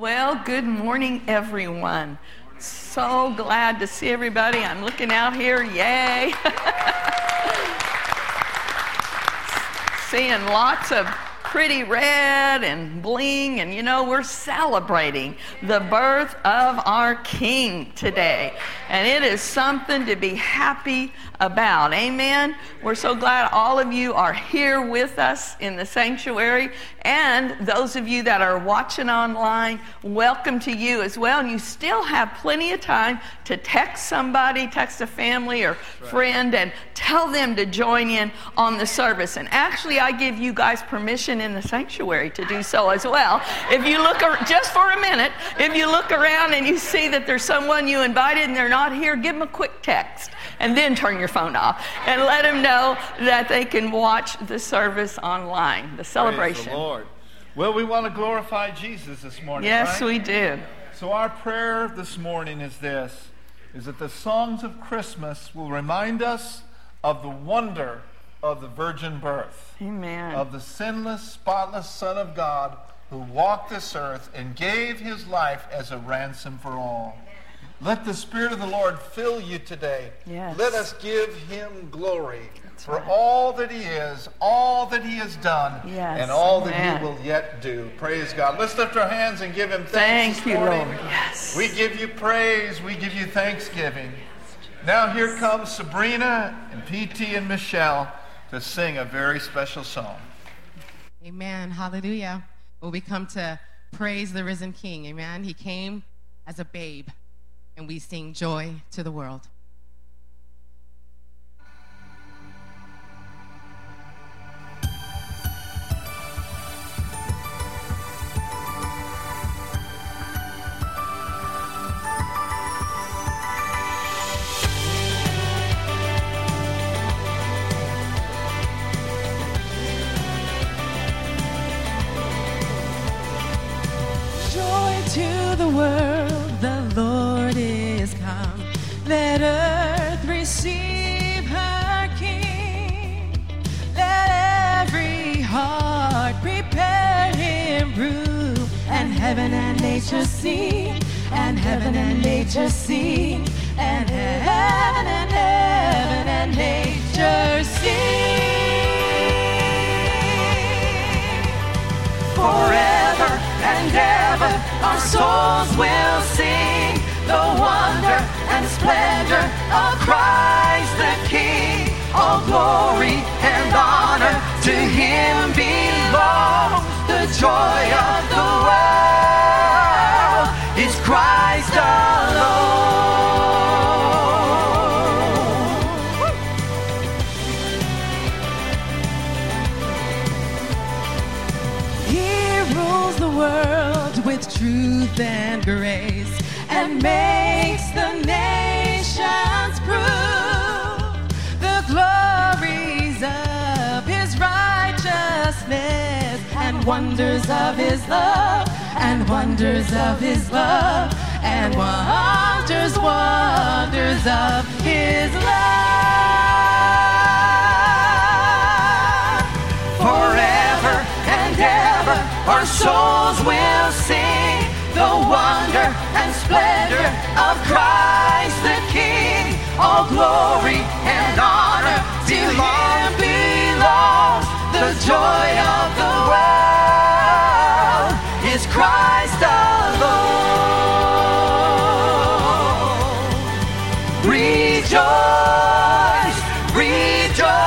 Well, good morning, everyone. So glad to see everybody. I'm looking out here. Yay. Seeing lots of pretty red and bling, and you know, we're celebrating the birth of our King today, and it is something to be happy about. Amen. We're so glad all of you are here with us in the sanctuary, and those of you that are watching online, welcome to you as well. And you still have plenty of time to text somebody, text a family or friend, and tell them to join in on the service. And actually, I give you guys permission in the sanctuary to do so as well. If you look just for a minute, if you look around and you see that there's someone you invited and they're not here, give them a quick text and then turn your phone off and let them know that they can watch the service online, the celebration. Praise the Lord. Well, we want to glorify Jesus this morning. Yes, right? We do. So our prayer this morning is this, is that the songs of Christmas will remind us of the wonder of the virgin birth. Amen. Of the sinless, spotless Son of God who walked this earth and gave his life as a ransom for all. Let the Spirit of the Lord fill you today. Yes. Let us give him glory. That's for right. All that he is, all that he has done, yes, and all amen. That he will yet do. Praise God. Let's lift our hands and give him thanks. Thank you, Lord. Yes. We give you praise. We give you thanksgiving. Yes, now here comes Sabrina and PT and Michelle to sing a very special song. Amen. Hallelujah. Well, we come to praise the risen King. Amen. He came as a babe, and we sing joy to the world. To the world, the Lord is come. Let earth receive her King. Let every heart prepare him room. And heaven and nature sing. And heaven and nature sing. And heaven and heaven and nature sing. Forever and ever our souls will sing the wonder and splendor of Christ the King. All glory and honor to him belongs. The joy of the world is Christ alone. He rules the world with truth and grace, and makes the nations prove the glories of his righteousness, and wonders of his love, and wonders of his love, and wonders, wonders of his love. Forever and ever our souls will sing the wonder and splendor of Christ the King. All glory and honor to him belongs. The joy of the world is Christ alone. Rejoice, rejoice.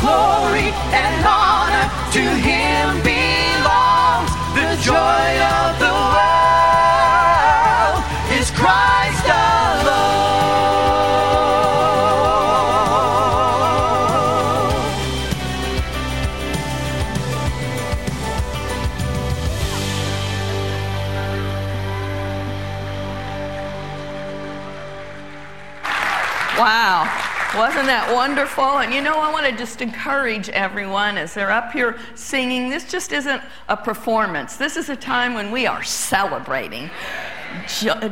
Glory and honor to him be Wow. Wasn't that wonderful? And you know, I want to just encourage everyone as they're up here singing, this just isn't a performance. This is a time when we are celebrating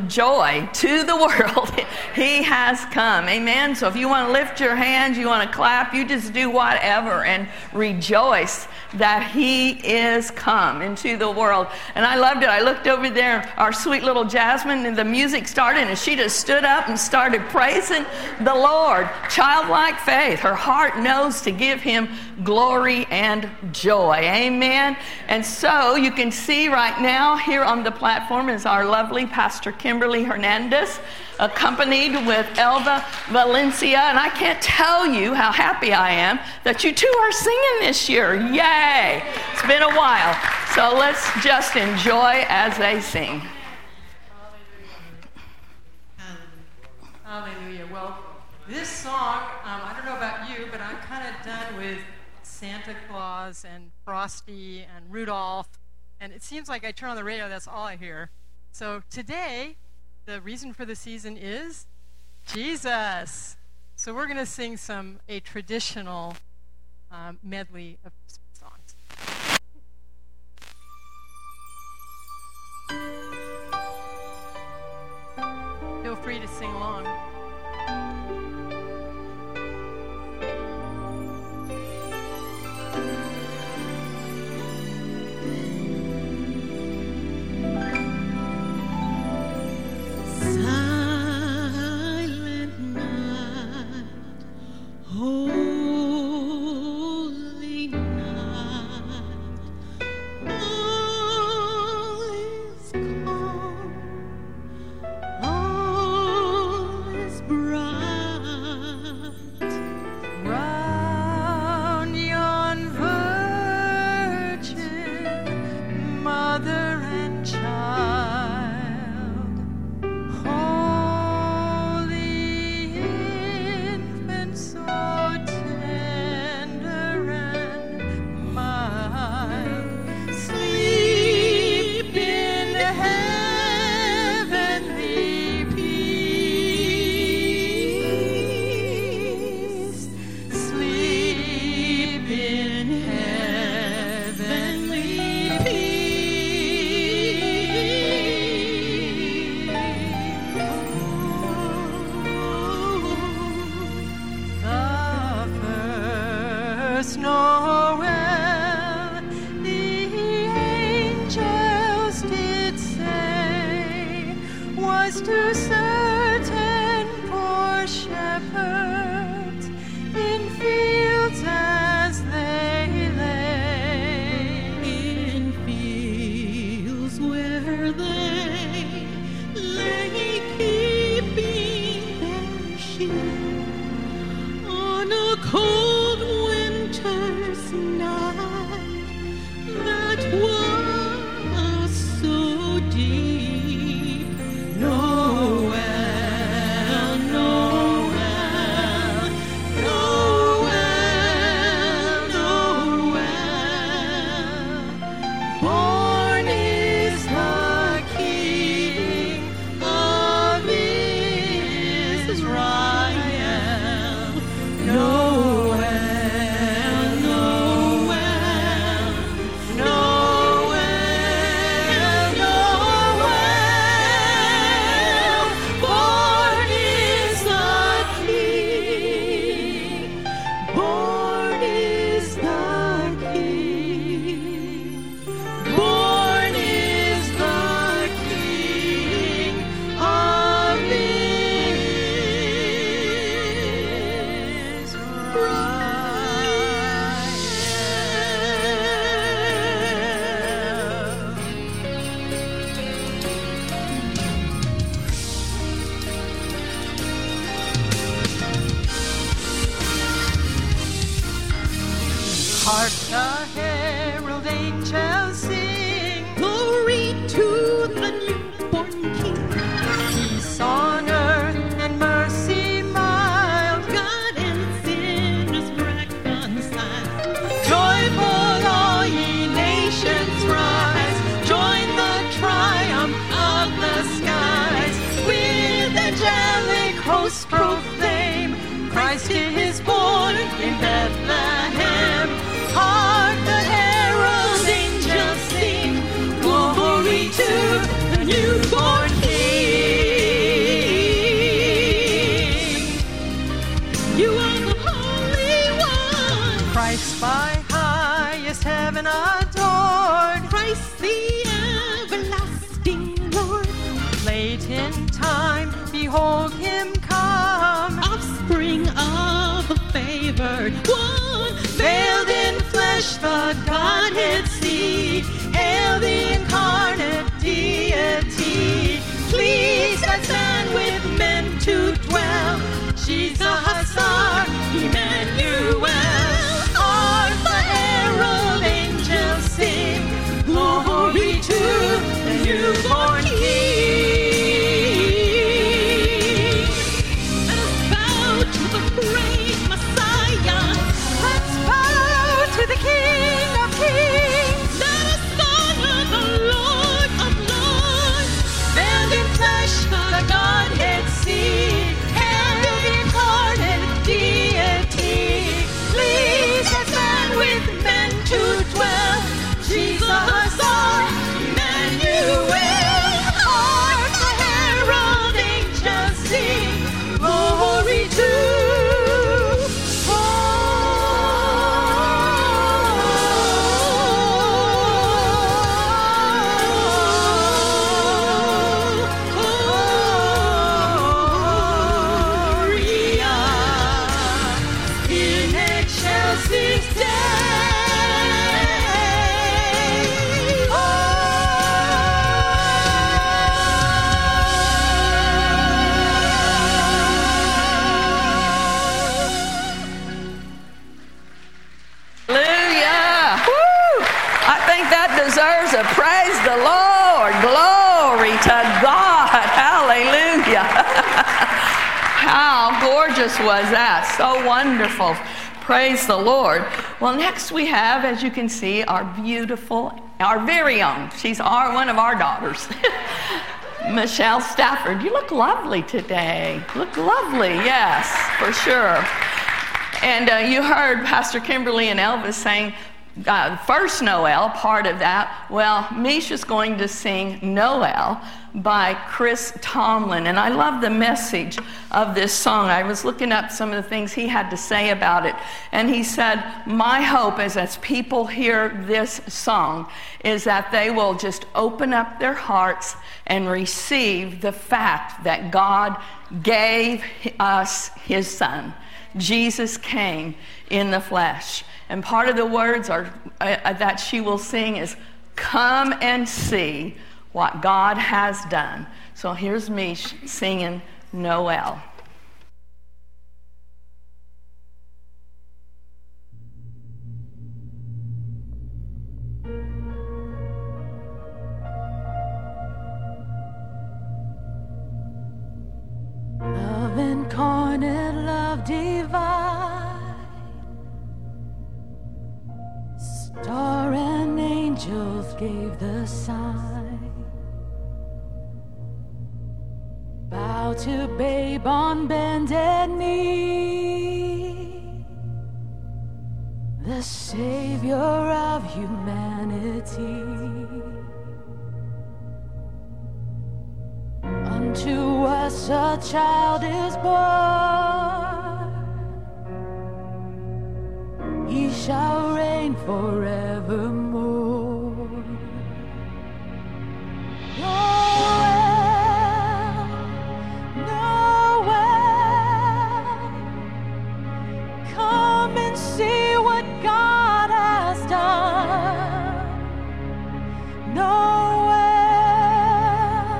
joy to the world. He has come. Amen. So if you want to lift your hands, you want to clap, you just do whatever and rejoice that he is come into the world. And I loved it. I looked over there, our sweet little Jasmine, and the music started, and she just stood up and started praising the Lord. Childlike faith. Her heart knows to give him glory and joy. Amen. And so you can see right now here on the platform is our lovely Pastor Kimberly Hernandez, accompanied with Elva Valencia. And I can't tell you how happy I am that you two are singing this year. Yay! It's been a while. So let's just enjoy as they sing. Hallelujah. Well, this song, I don't know about you, but I'm kind of done with Santa Claus and Frosty and Rudolph. And it seems like I turn on the radio, that's all I hear. So today, the reason for the season is Jesus. So we're going to sing a traditional medley of songs. Feel free to sing along. Holy night. newborn King. You are the Holy One. Christ my highest heaven adored. Christ the everlasting Lord. Late in time, behold him come. Offspring of the favored one. Veiled in flesh, the Godhead seed. Hail the incarnate deity. Please God stand with men to dwell. Jesus our Emmanuel. Our the herald angels sing. Glory to the newborn King. Was that so wonderful? Praise the Lord. Well, next we have, as you can see, our beautiful, our very own, she's one of our daughters, Michelle Stafford. You look lovely today. Look lovely, yes, for sure. And you heard Pastor Kimberly and Elvis saying first Noel, part of that. Well, Misha's going to sing Noel by Chris Tomlin, and I love the message of this song. I was looking up some of the things he had to say about it, and he said, my hope is as people hear this song is that they will just open up their hearts and receive the fact that God gave us his son. Jesus came in the flesh, and part of the words are that she will sing is, come and see what God has done. So here's me singing Noel. Love incarnate, love divine, star and angels gave the sign. Bow to babe on bended knee, the Savior of humanity. Unto us a child is born, he shall reign forevermore. Come and see what God has done. Noel,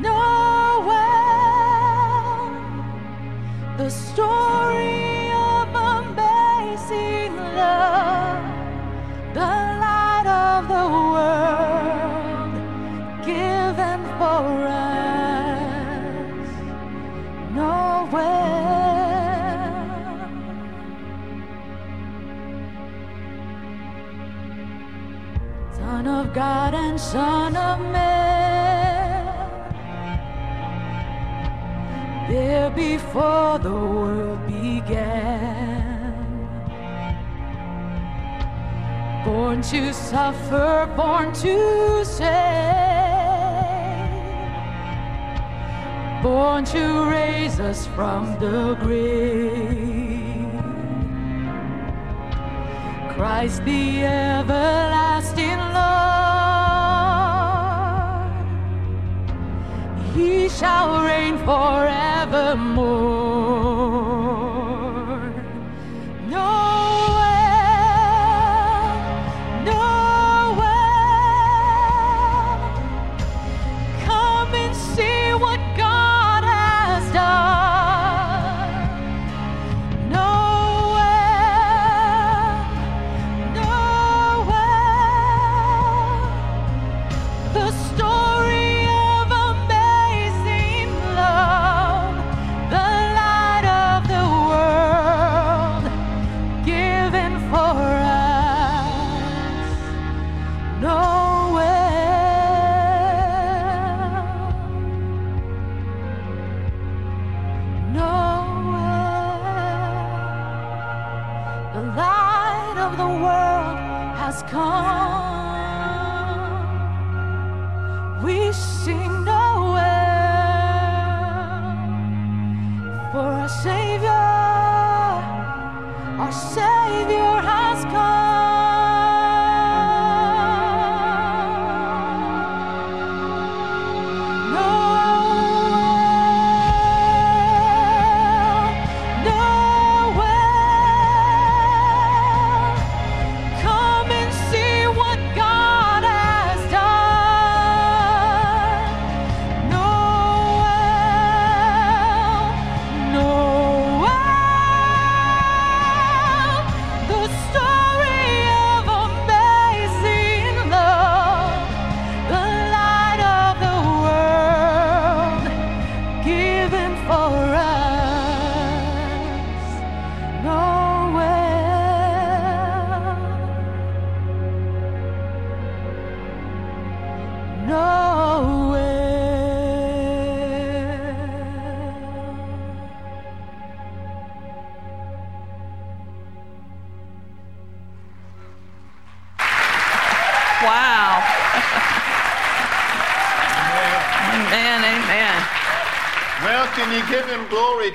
Noel, the story of amazing love, the light of the world, given for us. Noel. Son of God and Son of Man, there before the world began, born to suffer, born to save, born to raise us from the grave. Christ the everlasting Lord, he shall reign forevermore.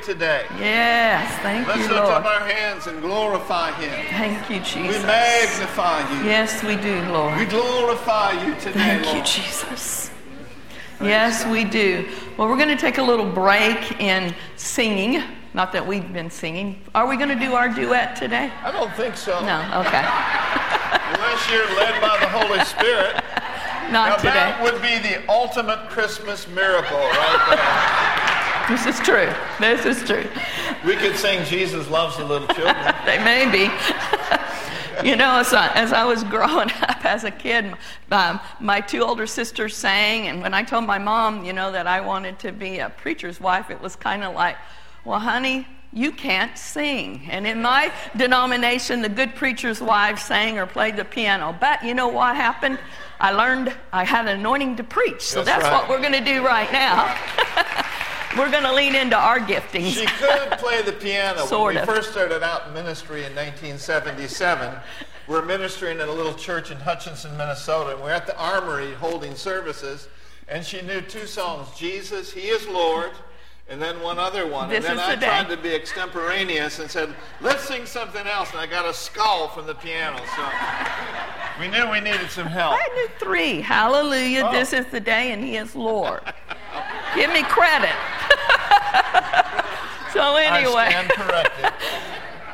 Today. Yes, thank you, Lord. Let's lift up our hands and glorify him. Thank you, Jesus. We magnify you. Yes, we do, Lord. We glorify you today, thank Lord. You, Jesus. Praise yes, God. We do. Well, we're going to take a little break in singing. Not that we've been singing. Are we going to do our duet today? I don't think so. No, okay. Unless you're led by the Holy Spirit. Not now, today. That would be the ultimate Christmas miracle right there. This is true. This is true. We could sing Jesus Loves the Little Children. They may be. You know, as I was growing up as a kid, my two older sisters sang, and when I told my mom, you know, that I wanted to be a preacher's wife, it was kind of like, well, honey, you can't sing. And in my denomination, the good preacher's wife sang or played the piano. But you know what happened? I learned I had an anointing to preach, so that's right. What we're going to do right now. We're going to lean into our gifting. She could play the piano. When we first started out in ministry in 1977, we were ministering at a little church in Hutchinson, Minnesota, and we were at the Armory holding services, and she knew two songs, Jesus, He is Lord, and then one other one. Tried to be extemporaneous and said, let's sing something else, and I got a scowl from the piano. So we knew we needed some help. I knew three. Hallelujah, This is the day, and He is Lord. Give me credit. So anyway. I stand corrected.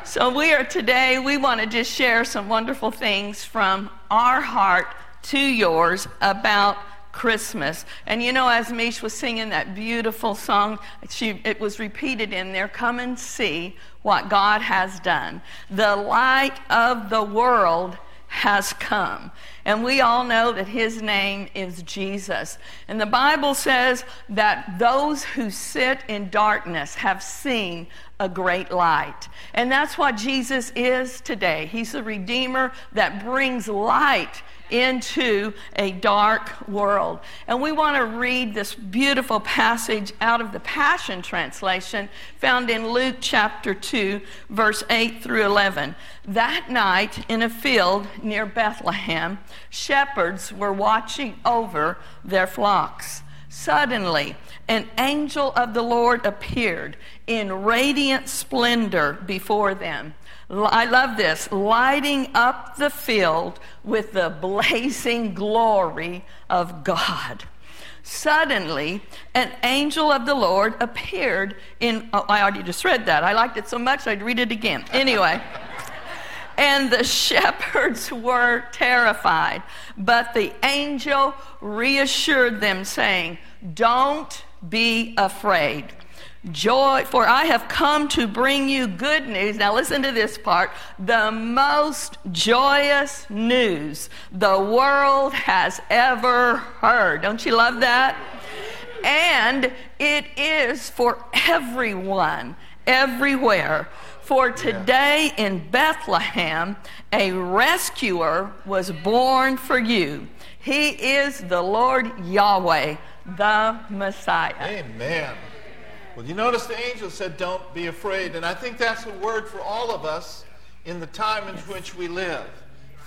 So we want to just share some wonderful things from our heart to yours about Christmas. And you know, as Misha was singing that beautiful song, it was repeated in there, come and see what God has done. The light of the world has come. And we all know that his name is Jesus. And the Bible says that those who sit in darkness have seen a great light. And that's what Jesus is today. He's the Redeemer that brings light into a dark world. And we want to read this beautiful passage out of the Passion Translation found in Luke chapter 2, verse 8 through 11. That night in a field near Bethlehem, shepherds were watching over their flocks. Suddenly, an angel of the Lord appeared in radiant splendor before them. I love this, lighting up the field with the blazing glory of God. Suddenly, an angel of the Lord appeared in, oh, I already just read that. I liked it so much, I'd read it again. Anyway, and the shepherds were terrified, but the angel reassured them, saying, "Don't be afraid. Joy, for I have come to bring you good news." Now listen to this part. "The most joyous news the world has ever heard." Don't you love that? "And it is for everyone, everywhere. For today in Bethlehem, a rescuer was born for you. He is the Lord Yahweh, the Messiah." Amen. Well, you notice the angel said, "Don't be afraid." And I think that's a word for all of us in the time in which we live.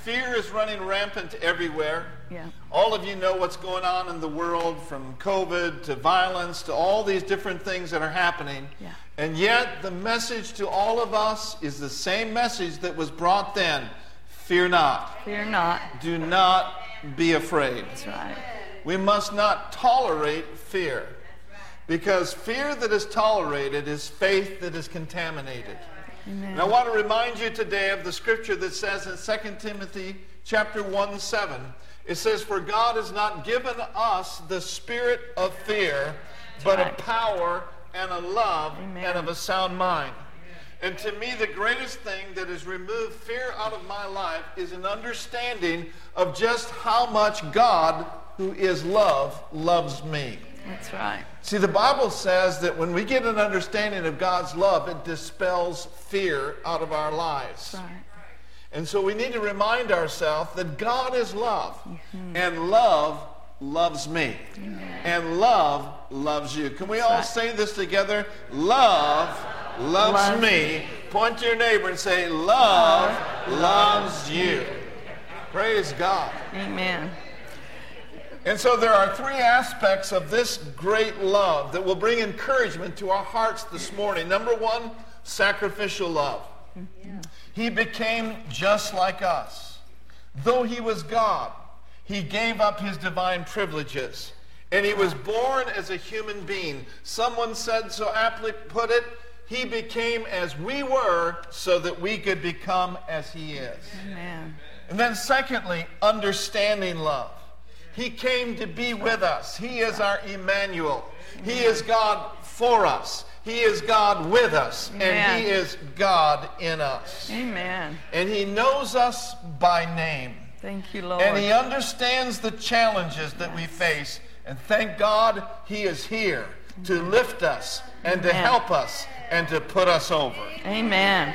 Fear is running rampant everywhere. Yeah. All of you know what's going on in the world, from COVID to violence to all these different things that are happening. Yeah. And yet the message to all of us is the same message that was brought then. Fear not. Fear not. Do not be afraid. That's right. We must not tolerate fear. Because fear that is tolerated is faith that is contaminated. Amen. And I want to remind you today of the scripture that says in 2 Timothy chapter 1:7, it says, "For God has not given us the spirit of fear, but of power and of love and of a sound mind." And to me, the greatest thing that has removed fear out of my life is an understanding of just how much God, who is love, loves me. That's right. See, the Bible says that when we get an understanding of God's love, it dispels fear out of our lives. That's right. And so we need to remind ourselves that God is love, and love loves me, and love loves you. Can we all say this together? Love loves me. Point to your neighbor and say, "Love loves you." Praise God. Amen. And so there are three aspects of this great love that will bring encouragement to our hearts this morning. Number one, sacrificial love. Yeah. He became just like us. Though he was God, he gave up his divine privileges. And he was born as a human being. Someone said, so aptly put it, he became as we were so that we could become as he is. Amen. And then secondly, understanding love. He came to be with us. He is our Emmanuel. He is God for us. He is God with us. Amen. And he is God in us. Amen. And he knows us by name. Thank you, Lord. And he understands the challenges that we face. And thank God he is here to lift us and to help us and to put us over. Amen.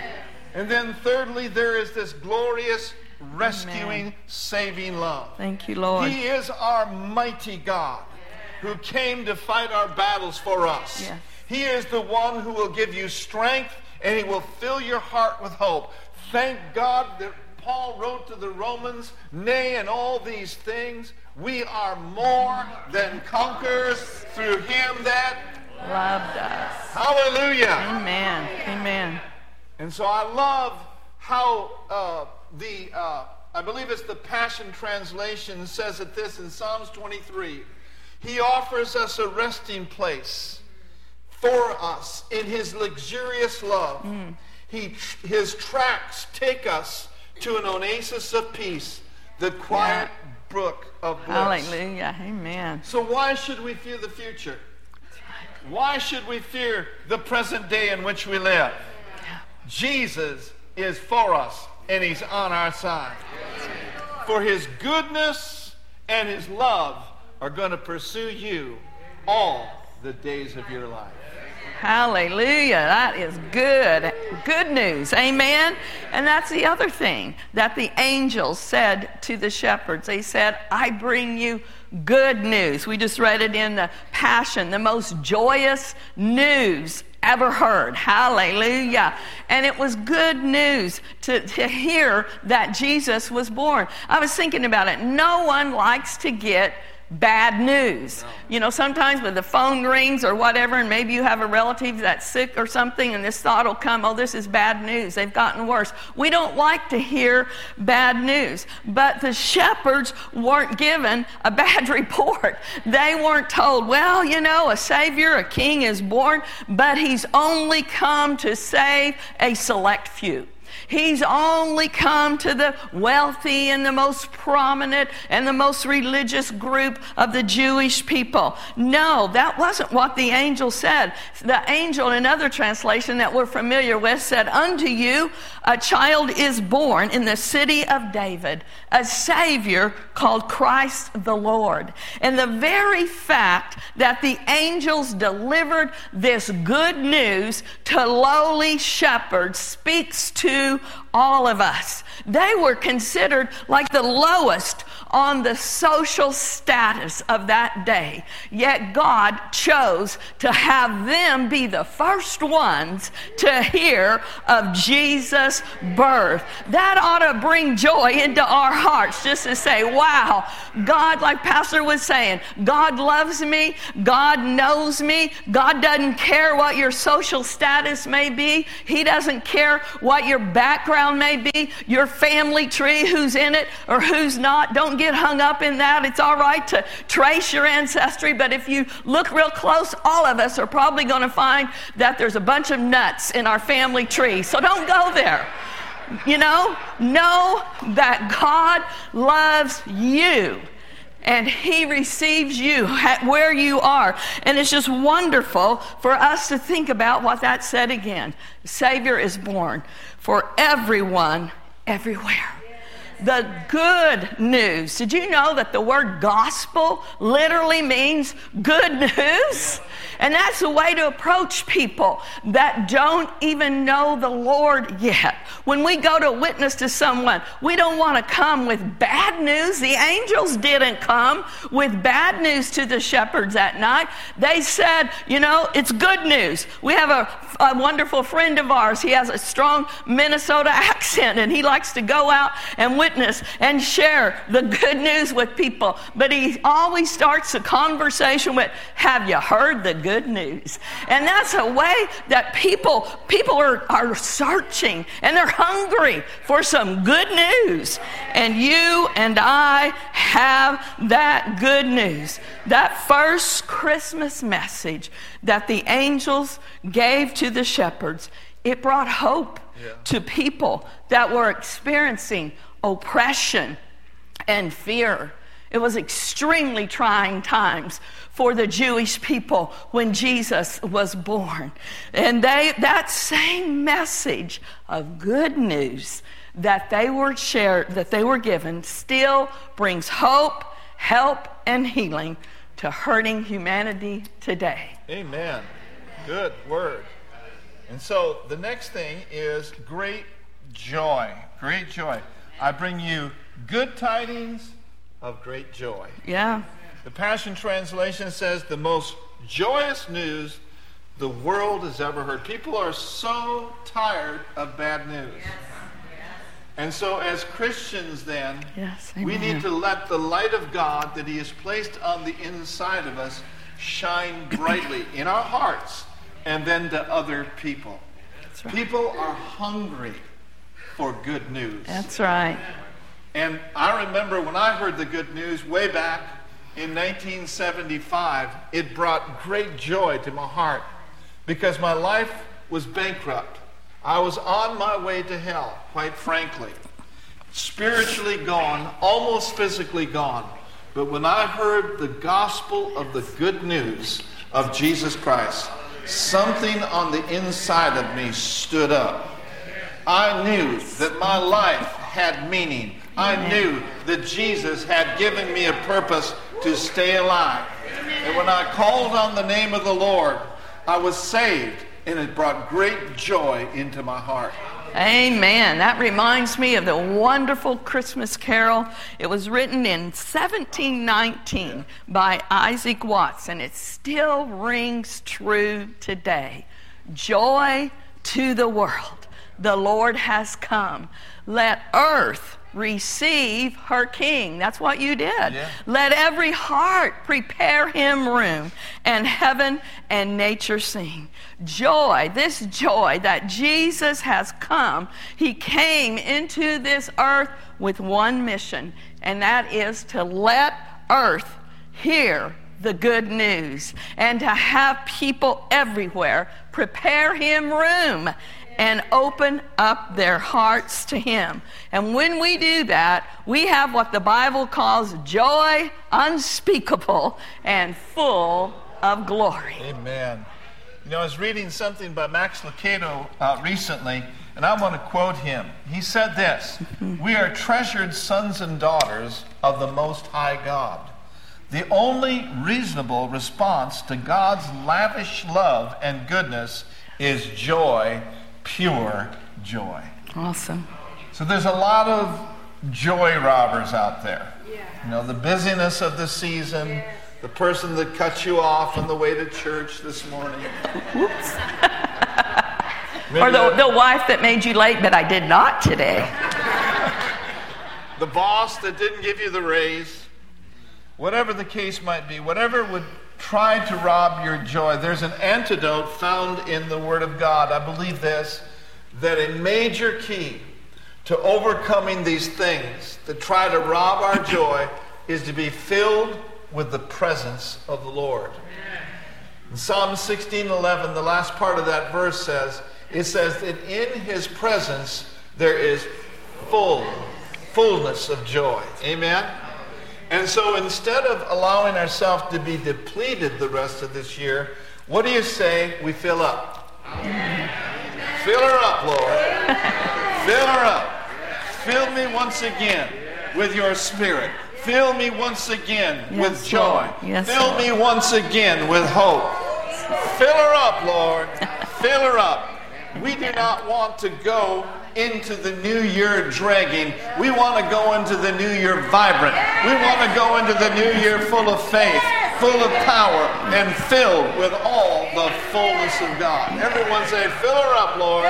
And then thirdly, there is this glorious rescuing, saving love. Thank you, Lord. He is our mighty God who came to fight our battles for us. Yes. He is the one who will give you strength, and he will fill your heart with hope. Thank God that Paul wrote to the Romans, "Nay, in all these things, we are more than conquerors through him that loved us." Hallelujah. Amen. Amen. And so I love how I believe it's the Passion Translation says it this in Psalms 23. He offers us a resting place for us in his luxurious love. His tracks take us to an oasis of peace, the quiet brook of bliss. Hallelujah. Amen. So why should we fear the future? Why should we fear the present day in which we live? Jesus is for us, and he's on our side. For his goodness and his love are going to pursue you all the days of your life. Hallelujah. That is good. Good news. Amen. And that's the other thing that the angels said to the shepherds. They said, "I bring you good news." We just read it in the Passion, the most joyous news ever heard. Hallelujah. And it was good news to hear that Jesus was born. I was thinking about it. No one likes to get bad news. You know, sometimes when the phone rings or whatever, and maybe you have a relative that's sick or something, and this thought will come, oh, this is bad news. They've gotten worse. We don't like to hear bad news. But the shepherds weren't given a bad report. They weren't told, well, you know, a Savior, a King is born, but he's only come to save a select few. He's only come to the wealthy and the most prominent and the most religious group of the Jewish people. No, that wasn't what the angel said. The angel, in other translation that we're familiar with, said, unto you a child is born in the city of David, a Savior called Christ the Lord. And the very fact that the angels delivered this good news to lowly shepherds speaks to all of us. They were considered like the lowest on the social status of that day. Yet God chose to have them be the first ones to hear of Jesus' birth. That ought to bring joy into our hearts, just to say, wow, God, like Pastor was saying, God loves me, God knows me, God doesn't care what your social status may be, He doesn't care what your background may be, your family tree, who's in it or who's not. Don't get hung up in that. It's all right to trace your ancestry, but if you look real close, all of us are probably going to find that there's a bunch of nuts in our family tree. So don't go there. You know that God loves you. And He receives you where you are. And it's just wonderful for us to think about what that said again. The Savior is born for everyone, everywhere. The good news. Did you know that the word gospel literally means good news? And that's a way to approach people that don't even know the Lord yet. When we go to witness to someone, we don't want to come with bad news. The angels didn't come with bad news to the shepherds that night. They said, you know, it's good news. We have a wonderful friend of ours. He has a strong Minnesota accent, and he likes to go out and witness and share the good news with people. But he always starts a conversation with, have you heard the good news? And that's a way that people are searching, and they're hungry for some good news. And you and I have that good news. That first Christmas message that the angels gave to the shepherds, it brought hope to people that were experiencing oppression and fear. It was extremely trying times for the Jewish people when Jesus was born. And that same message of good news that they were shared, that they were given, still brings hope, help, and healing to hurting humanity today. Amen. Good word. And so the next thing is great joy. Great joy. I bring you good tidings of great joy. Yeah. The Passion Translation says the most joyous news the world has ever heard. People are so tired of bad news. Yes. And so as Christians then, we need to let the light of God that He has placed on the inside of us shine brightly in our hearts and then to other people. That's right. People are hungry for good news. That's right. And I remember when I heard the good news way back in 1975, it brought great joy to my heart because my life was bankrupt. I was on my way to hell, quite frankly. Spiritually gone, almost physically gone. But when I heard the gospel of the good news of Jesus Christ, something on the inside of me stood up. I knew that my life had meaning. I knew that Jesus had given me a purpose to stay alive. And when I called on the name of the Lord, I was saved, and it brought great joy into my heart. Amen. That reminds me of the wonderful Christmas carol. It was written in 1719 by Isaac Watts, and it still rings true today. Joy to the world. The Lord has come. Let earth receive her king. That's what you did. Yeah. Let every heart prepare him room, and heaven and nature sing. Joy, this joy that Jesus has come. He came into this earth with one mission, and that is to let earth hear the good news and to have people everywhere prepare him room and open up their hearts to him. And when we do that, we have what the Bible calls joy unspeakable and full of glory. Amen. You know, I was reading something by Max Lucado recently, and I want to quote him. He said this, "We are treasured sons and daughters of the Most High God. The only reasonable response to God's lavish love and goodness is joy, pure joy." Awesome. So there's a lot of joy robbers out there. Yeah. You know, the busyness of the season, yes. The person that cut you off on the way to church this morning. Whoops. Or the wife that made you late, but I did not today. The boss that didn't give you the raise. Whatever the case might be, whatever would try to rob your joy, there's an antidote found in the Word of God. I believe this, that a major key to overcoming these things that try to rob our joy is to be filled with the presence of the Lord. In Psalm 16:11, the last part of that verse says, it says that in his presence there is fullness of joy. Amen? And so instead of allowing ourselves to be depleted the rest of this year, what do you say we fill up? Amen. Fill her up, Lord. Amen. Fill her up. Fill me once again with your spirit. Fill me once again with joy. Yes, fill Lord. Me once again with hope. Fill her up, Lord. Fill her up. We do not want to go into the new year dragging. We want to go into the new year vibrant. We want to go into the new year full of faith, full of power, and filled with all the fullness of God. Everyone say, fill her up, Lord.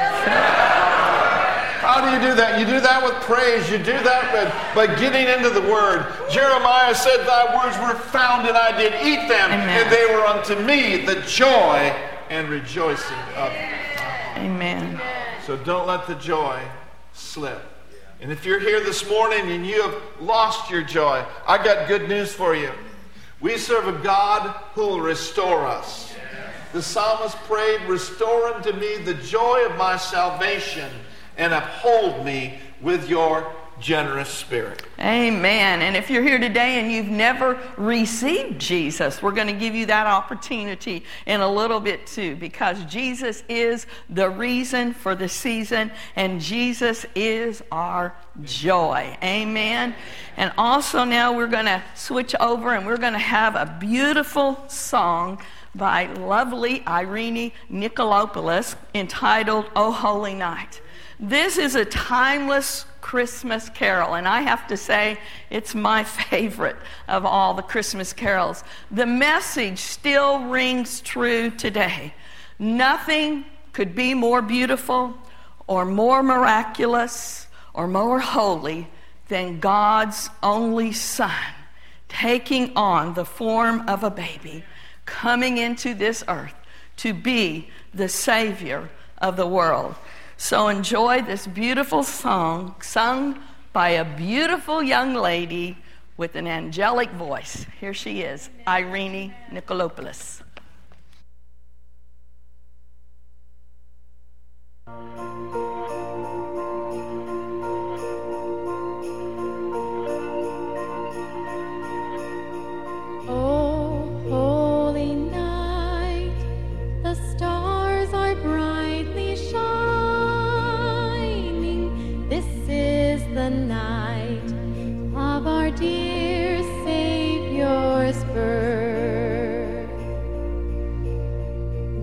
How do you do that? You do that with praise. You do that by getting into the Word. Jeremiah said, thy words were found, and I did eat them, and they were unto me the joy and rejoicing of them. Amen. So don't let the joy slip. And if you're here this morning and you have lost your joy, I got good news for you. We serve a God who will restore us. The psalmist prayed, restore unto me the joy of my salvation and uphold me with your generous spirit. Amen. And if you're here today and you've never received Jesus, we're going to give you that opportunity in a little bit too, because Jesus is the reason for the season, and Jesus is our joy. Amen. And also now we're going to switch over, and we're going to have a beautiful song by lovely Irene Nikolopoulos entitled, O Holy Night. This is a timeless Christmas carol, and I have to say it's my favorite of all the Christmas carols. The message still rings true today. Nothing could be more beautiful or more miraculous or more holy than God's only Son taking on the form of a baby, coming into this earth to be the Savior of the world. So enjoy this beautiful song sung by a beautiful young lady with an angelic voice. Here she is, Irene Nikolopoulos.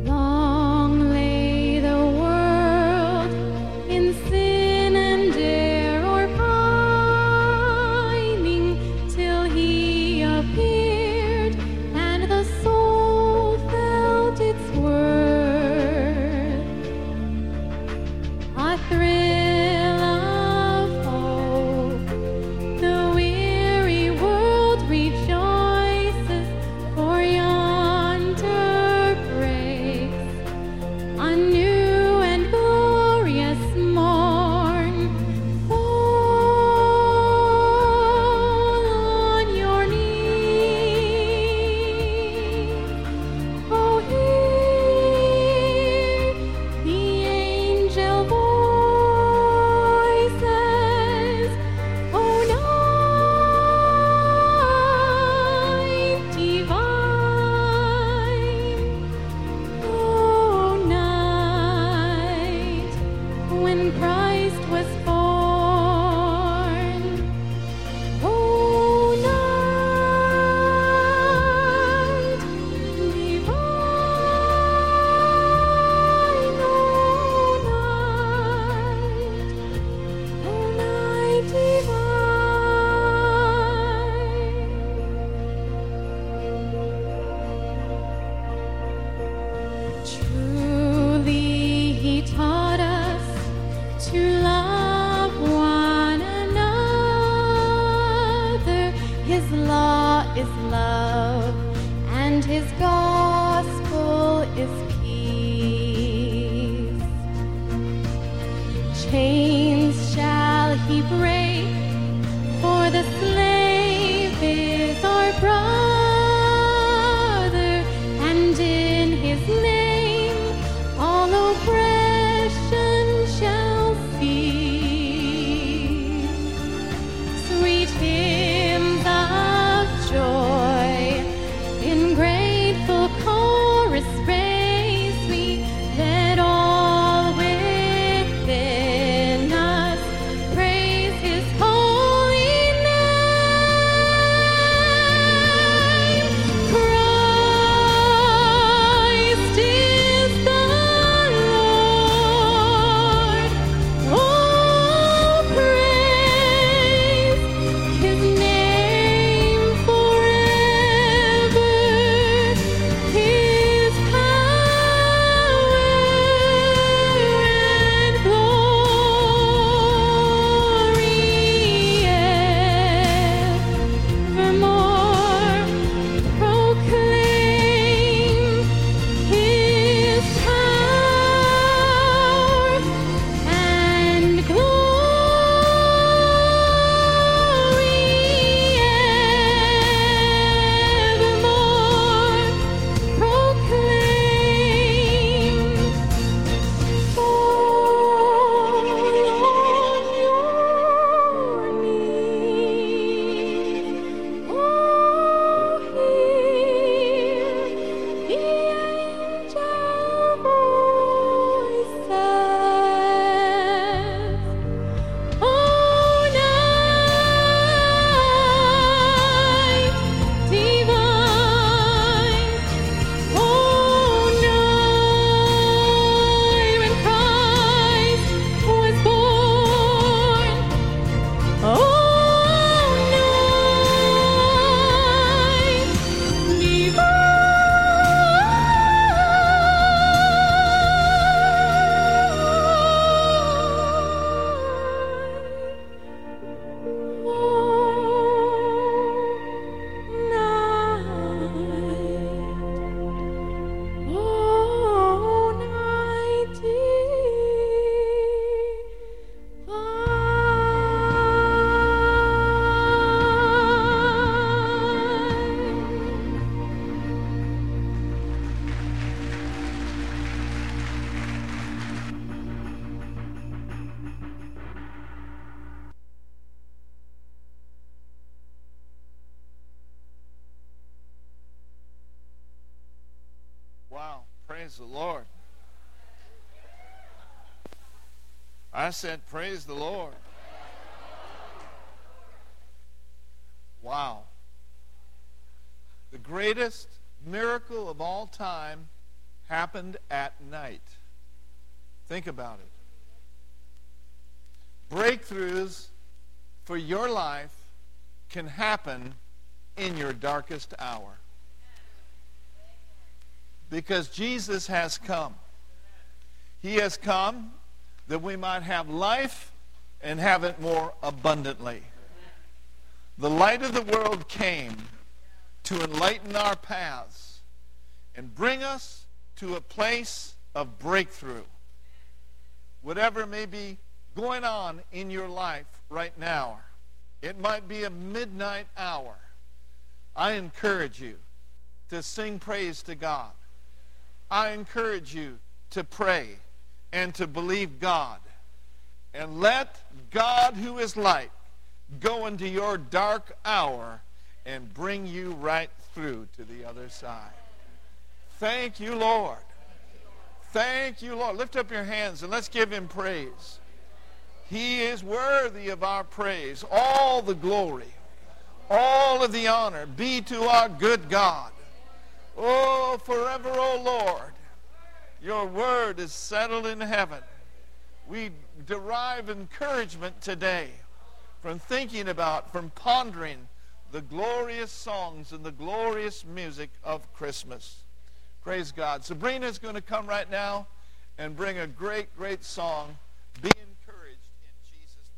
Long lay the world law is love, and his gospel is peace. Chains shall he break, for the slave is our brother, and in his name all oppression shall cease. Sweet hymns of joy in grateful chorus raise we, let all within us praise his holy name. Christ is the Lord, oh praise his name forever, his power and glory evermore. Proclaim his power and glory evermore. Proclaim. Wow, praise the Lord. I said, praise the Lord. Wow. The greatest miracle of all time happened at night. Think about it. Breakthroughs for your life can happen in your darkest hour, because Jesus has come. He has come that we might have life and have it more abundantly. The light of the world came to enlighten our paths and bring us to a place of breakthrough. Whatever may be going on in your life right now, it might be a midnight hour, I encourage you to sing praise to God. I encourage you to pray and to believe God. And let God, who is light, go into your dark hour and bring you right through to the other side. Thank you, Lord. Thank you, Lord. Lift up your hands and let's give him praise. He is worthy of our praise. All the glory, all of the honor be to our good God. Oh, forever, O Lord, your word is settled in heaven. We derive encouragement today from thinking about, from pondering the glorious songs and the glorious music of Christmas. Praise God. Sabrina is going to come right now and bring a great, great song. Be encouraged in Jesus'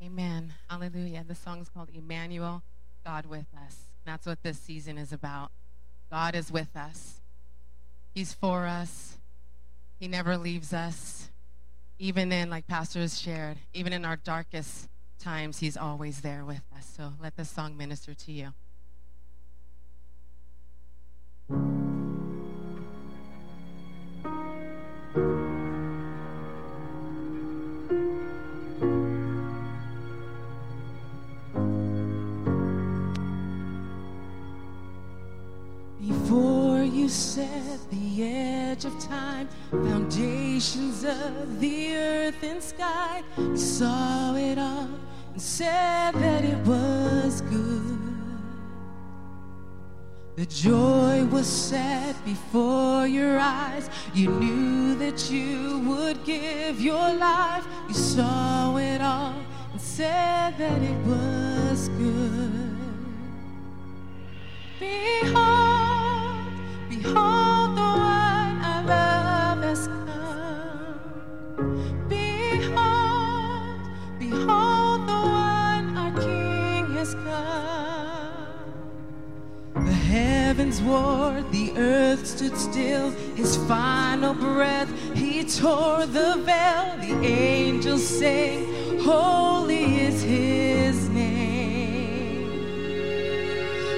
name. Amen. Hallelujah. The song is called Emmanuel, God with us. That's what this season is about. God is with us. He's for us. He never leaves us. Even in, like Pastor has shared, even in our darkest times, he's always there with us. So let this song minister to you. Before you set the edge of time, foundations of the earth and sky, you saw it all and said that it was good. The joy was set before your eyes. You knew that you would give your life. You saw it all and said that it was good. Behold, behold the one I love has come. Behold, behold the one our King has come. The heavens roared, the earth stood still. His final breath, he tore the veil. The angels sang, holy is his name.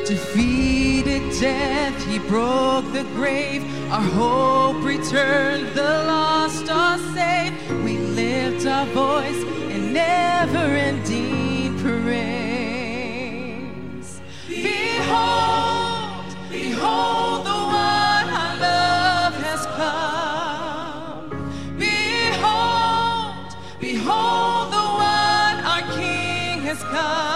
Defeated death, he broke the grave. Our hope returned, the lost are saved. We lift our voice in never-ending praise. Behold, behold the one our love has come. Behold, behold the one our King has come.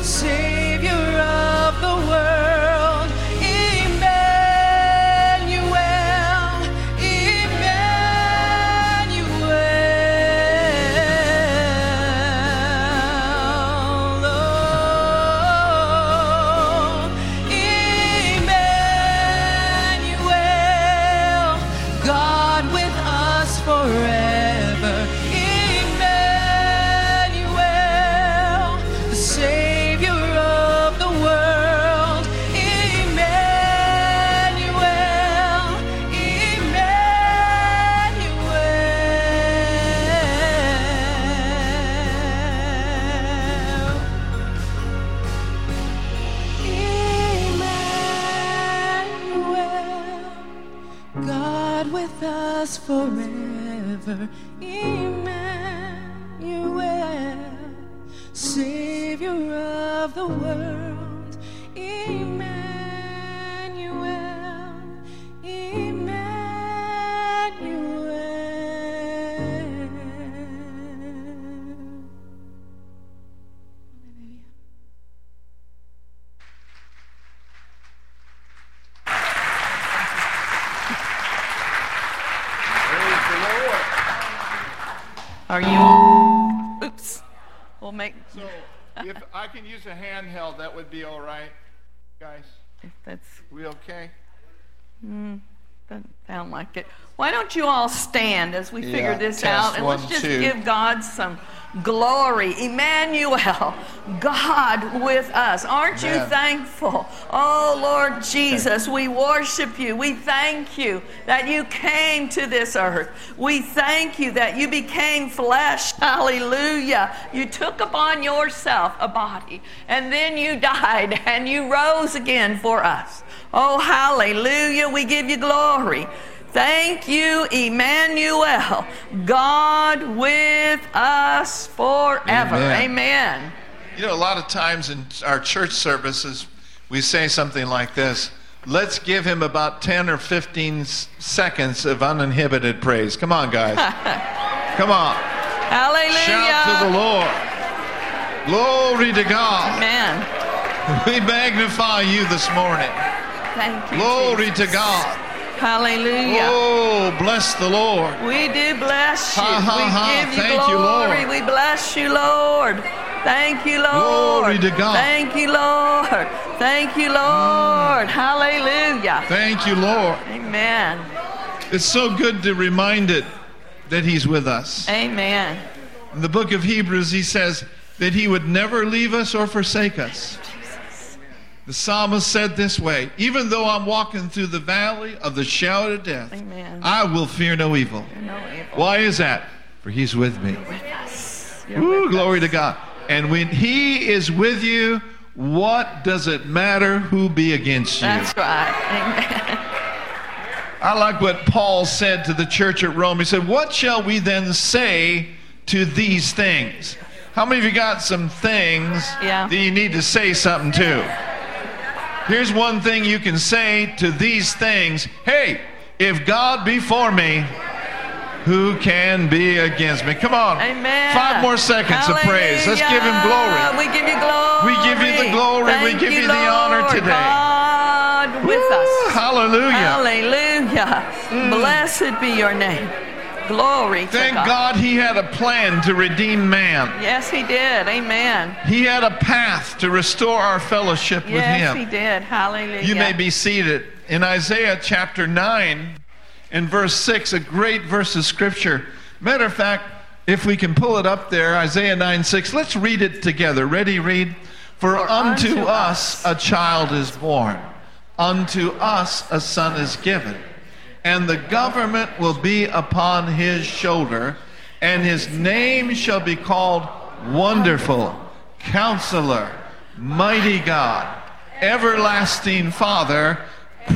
Savior of the world. God with us forever, Emmanuel, Savior of the world, Emmanuel, Emmanuel. Hallelujah. Are you? Oops. We'll make. So, if I can use a handheld, that would be all right, guys. If that's. We okay? Doesn't sound like it. Why don't you all stand as we figure this out, and let's just give God some glory. Emmanuel, God with us. Aren't you thankful? Oh, Lord Jesus, we worship you. We thank you that you came to this earth. We thank you that you became flesh. Hallelujah. You took upon yourself a body, and then you died, and you rose again for us. Oh, hallelujah, we give you glory. Thank you, Emmanuel, God with us forever. Amen. Amen. You know, a lot of times in our church services, we say something like this: let's give him about 10 or 15 seconds of uninhibited praise. Come on, guys. Come on. Hallelujah. Shout to the Lord. Glory to God. Amen. We magnify you this morning. Thank you, glory Jesus. To God. Hallelujah. Oh, bless the Lord. We do bless you. We give you thank glory. You, Lord. We bless you, Lord. Thank you, Lord. Glory to God. Thank you, Lord. Thank you, Lord. Hallelujah. Thank you, Lord. Amen. It's so good to remind it that he's with us. Amen. In the book of Hebrews, he says that he would never leave us or forsake us. The psalmist said this way: even though I'm walking through the valley of the shadow of death, amen, I will fear no evil. Why is that? For he's with me. Ooh, glory to God. And when he is with you, what does it matter who be against you? That's right. Amen. I like what Paul said to the church at Rome. He said, what shall we then say to these things? How many of you got some things that you need to say something to? Here's one thing you can say to these things. Hey, if God be for me, who can be against me? Come on. Amen. 5 more seconds hallelujah. Of praise. Let's give him glory. We give you glory. We give you the glory. Thank we give you, the honor today. God with woo, us. Hallelujah. Hallelujah. Blessed be your name. Glory to God. Thank God he had a plan to redeem man. Yes, he did. Amen. He had a path to restore our fellowship with him. Yes, he did. Hallelujah. You may be seated. In Isaiah chapter 9 and verse 6, a great verse of Scripture. Matter of fact, if we can pull it up there, Isaiah 9:6, let's read it together. Ready, read. For unto us a child is born, unto us a son is given. And the government will be upon his shoulder, and his name shall be called Wonderful, Counselor, Mighty God, Everlasting Father,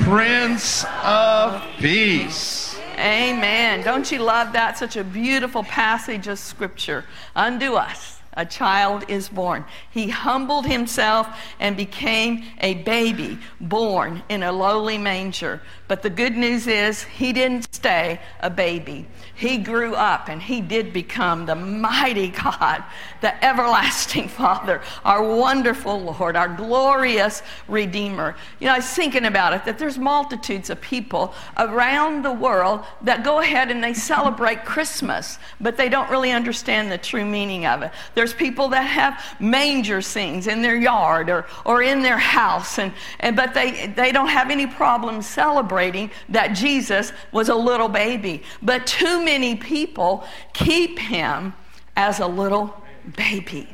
Prince of Peace. Amen. Don't you love that? Such a beautiful passage of Scripture. Unto us a child is born. He humbled himself and became a baby born in a lowly manger. But the good news is he didn't stay a baby. He grew up and he did become the mighty God, the everlasting Father, our wonderful Lord, our glorious Redeemer. You know, I was thinking about it, that there's multitudes of people around the world that go ahead and they celebrate Christmas, but they don't really understand the true meaning of it. There's people that have manger scenes in their yard or in their house, but they don't have any problem celebrating that Jesus was a little baby. But too many people keep him as a little baby.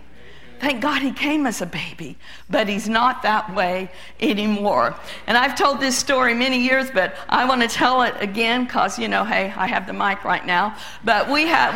Thank God he came as a baby, but he's not that way anymore. And I've told this story many years, but I want to tell it again because, you know, hey, I have the mic right now. But we have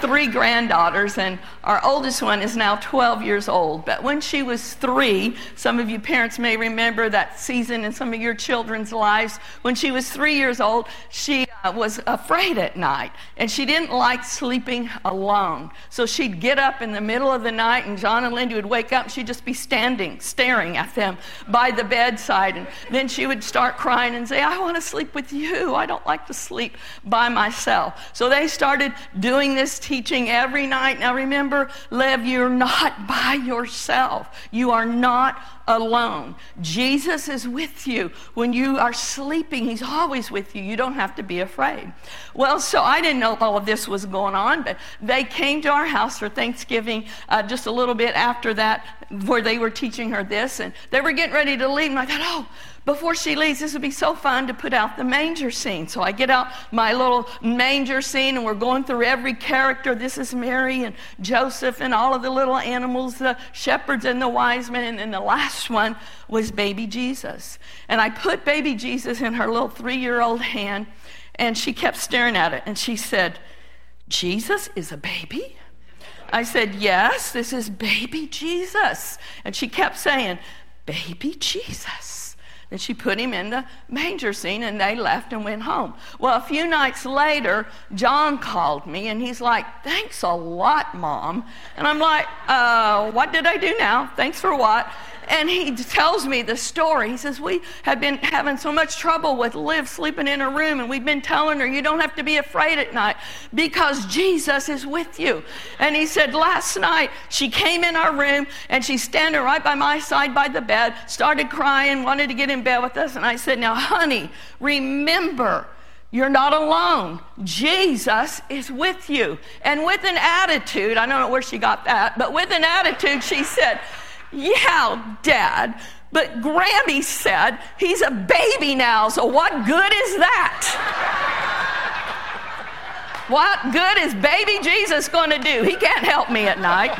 3 granddaughters, and Our oldest one is now 12 years old, but when she was 3, some of you parents may remember that season in some of your children's lives. When she was 3 years old, she was afraid at night, and she didn't like sleeping alone. So she'd get up in the middle of the night, and John and Linda would wake up, and she'd just be standing, staring at them by the bedside, and then she would start crying and say, I want to sleep with you. I don't like to sleep by myself. So they started doing this teaching every night. Now remember, Lev, you're not by yourself. You are not alone. Jesus is with you. When you are sleeping, he's always with you. You don't have to be afraid. Well, so I didn't know all of this was going on, but they came to our house for Thanksgiving just a little bit after that, where they were teaching her this, and they were getting ready to leave, and I thought, oh, before she leaves, this would be so fun to put out the manger scene. So I get out my little manger scene, and we're going through every character. This is Mary and Joseph and all of the little animals, the shepherds and the wise men, and then the last one was baby Jesus. And I put baby Jesus in her little 3-year-old hand, and she kept staring at it, and she said, Jesus is a baby? I said, yes, this is baby Jesus. And she kept saying, baby Jesus. And she put him in the manger scene, and they left and went home. Well, a few nights later, John called me, and he's like, thanks a lot, Mom. And I'm like, what did I do now? Thanks for what? And he tells me the story. He says, we have been having so much trouble with Liv sleeping in her room, and we've been telling her, you don't have to be afraid at night because Jesus is with you. And he said, last night she came in our room, and she's standing right by my side by the bed, started crying, wanted to get in bed with us. And I said, now, honey, remember, you're not alone. Jesus is with you. And with an attitude, I don't know where she got that, but with an attitude, she said, yeah, Dad, but Grammy said he's a baby now, so what good is that? What good is baby Jesus going to do? He can't help me at night.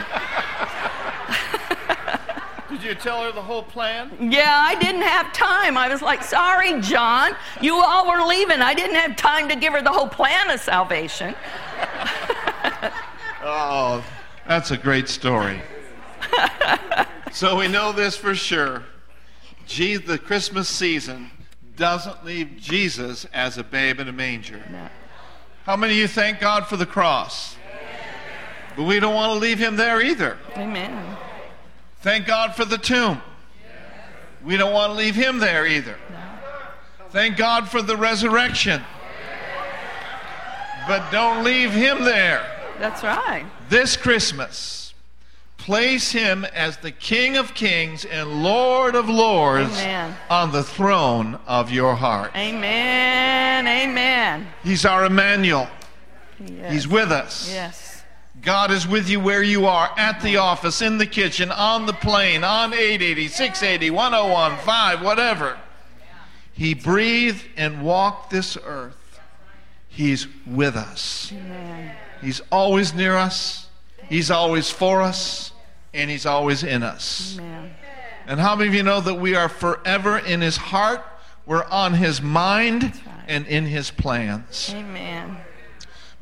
Did you tell her the whole plan? Yeah, I didn't have time. I was like, sorry, John, you all were leaving. I didn't have time to give her the whole plan of salvation. Oh, that's a great story. So we know this for sure. The Christmas season doesn't leave Jesus as a babe in a manger. No. How many of you thank God for the cross? But we don't want to leave him there either. Amen. Thank God for the tomb. We don't want to leave him there either. No. Thank God for the resurrection. But don't leave him there. That's right. This Christmas, place him as the King of Kings and Lord of Lords. Amen. On the throne of your heart. Amen. Amen. He's our Emmanuel. Yes. He's with us. Yes. God is with you where you are, at the office, in the kitchen, on the plane, on 880, 680, 101, 5, whatever. He breathed and walked this earth. He's with us. Amen. He's always near us. He's always for us. And he's always in us. Amen. And how many of you know that we are forever in his heart, we're on his mind, right, and in his plans? Amen.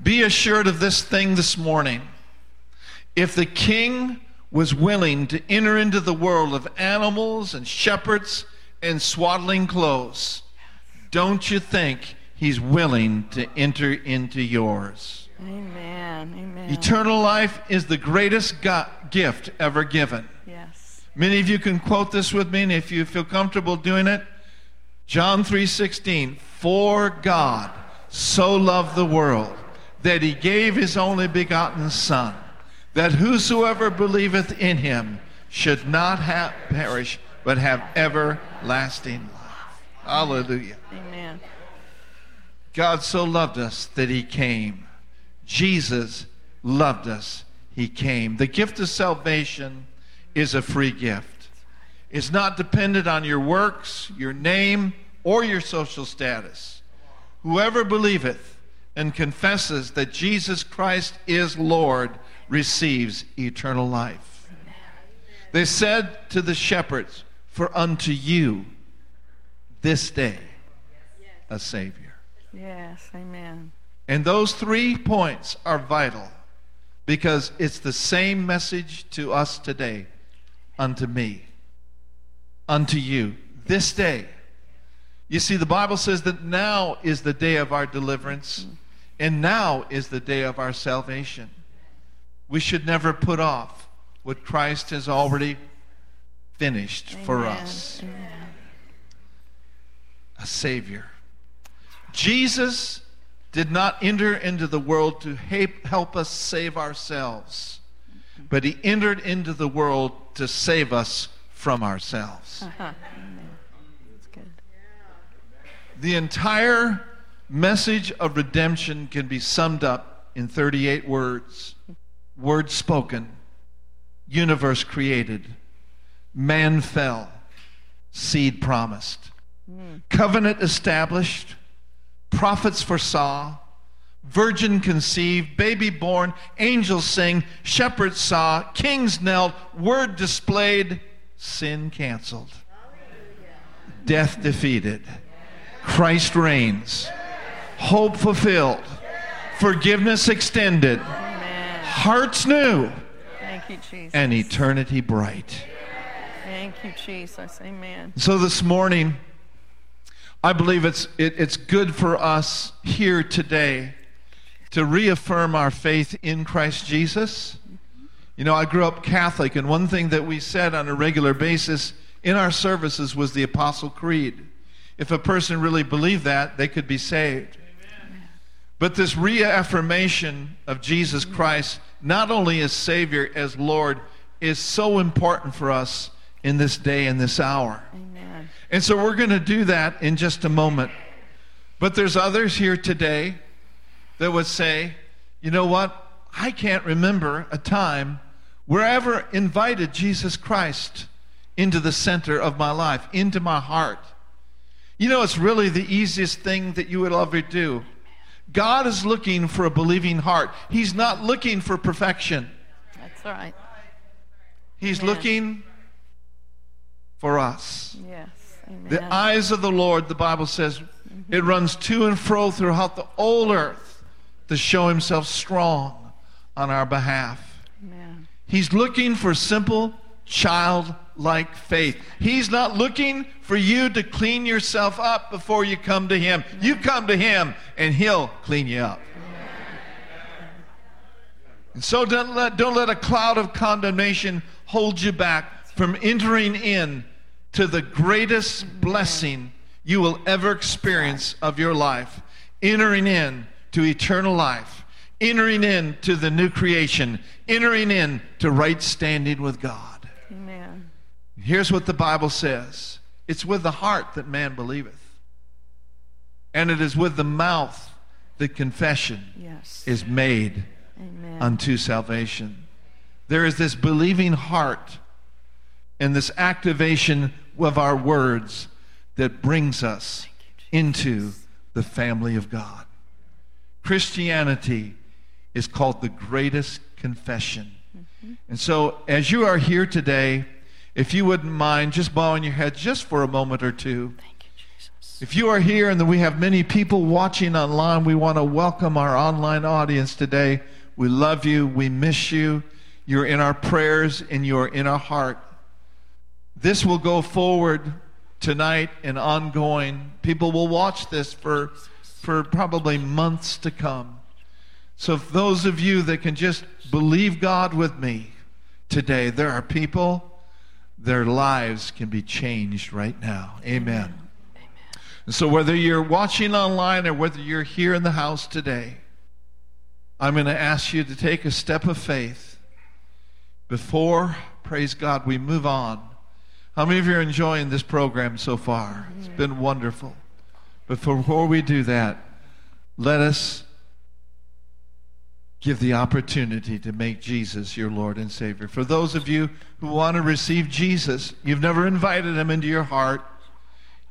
Be assured of this thing this morning. If the King was willing to enter into the world of animals and shepherds and swaddling clothes, don't you think he's willing to enter into yours? Amen. Amen. Eternal life is the greatest gift ever given. Yes. Many of you can quote this with me, and if you feel comfortable doing it, John 3:16, for God so loved the world that he gave his only begotten Son, that whosoever believeth in him should not perish, but have everlasting life. Hallelujah. Amen. God so loved us that he came. Jesus loved us. He came. The gift of salvation is a free gift. It's not dependent on your works, your name, or your social status. Whoever believeth and confesses that Jesus Christ is Lord receives eternal life. They said to the shepherds, for unto you this day a Savior. Yes, amen. And those 3 points are vital because it's the same message to us today, unto me, unto you, this day. You see, the Bible says that now is the day of our deliverance, and now is the day of our salvation. We should never put off what Christ has already finished for us. Amen. A Savior. Jesus did not enter into the world to help us save ourselves, but he entered into the world to save us from ourselves. Uh-huh. That's good. The entire message of redemption can be summed up in 38 words. Words spoken, universe created, man fell, seed promised, covenant established, prophets foresaw, virgin conceived, baby born, angels sing, shepherds saw, kings knelt, word displayed, sin canceled, death defeated, Christ reigns, hope fulfilled, forgiveness extended, hearts new, thank you, Jesus, and eternity bright. Thank you, Jesus. Amen. So this morning, I believe it's good for us here today to reaffirm our faith in Christ Jesus. You know, I grew up Catholic, and one thing that we said on a regular basis in our services was the Apostle Creed. If a person really believed that, they could be saved. Amen. But this reaffirmation of Jesus Christ, not only as Savior, as Lord, is so important for us in this day and this hour. Amen. And so we're going to do that in just a moment. But there's others here today that would say, you know what? I can't remember a time where I ever invited Jesus Christ into the center of my life, into my heart. You know, it's really the easiest thing that you would ever do. God is looking for a believing heart. He's not looking for perfection. That's right. He's looking for us. Yes. Amen. The eyes of the Lord, the Bible says, it runs to and fro throughout the whole earth to show himself strong on our behalf. Amen. He's looking for simple, childlike faith. He's not looking for you to clean yourself up before you come to him. Amen. You come to him and he'll clean you up. And so don't let a cloud of condemnation hold you back from entering in to the greatest blessing you will ever experience of your life, entering in to eternal life, entering in to the new creation, entering in to right standing with God. Amen. Here's what the Bible says. It's with the heart that man believeth, and it is with the mouth that confession is made. Amen. Unto salvation. There is this believing heart and this activation of our words that brings us into the family of God. Christianity is called the greatest confession. And so as you are here today, if you wouldn't mind just bowing your head just for a moment or two. Thank you, Jesus. If you are here, and we have many people watching online, we want to welcome our online audience today. We love you. We miss you. You're in our prayers and you're in our heart. This will go forward tonight and ongoing. People will watch this for probably months to come. So for those of you that can just believe God with me today, there are people, their lives can be changed right now. Amen. Amen. And so whether you're watching online or whether you're here in the house today, I'm going to ask you to take a step of faith before, praise God, we move on. How many of you are enjoying this program so far? It's been wonderful. But before we do that, let us give the opportunity to make Jesus your Lord and Savior. For those of you who want to receive Jesus, you've never invited him into your heart.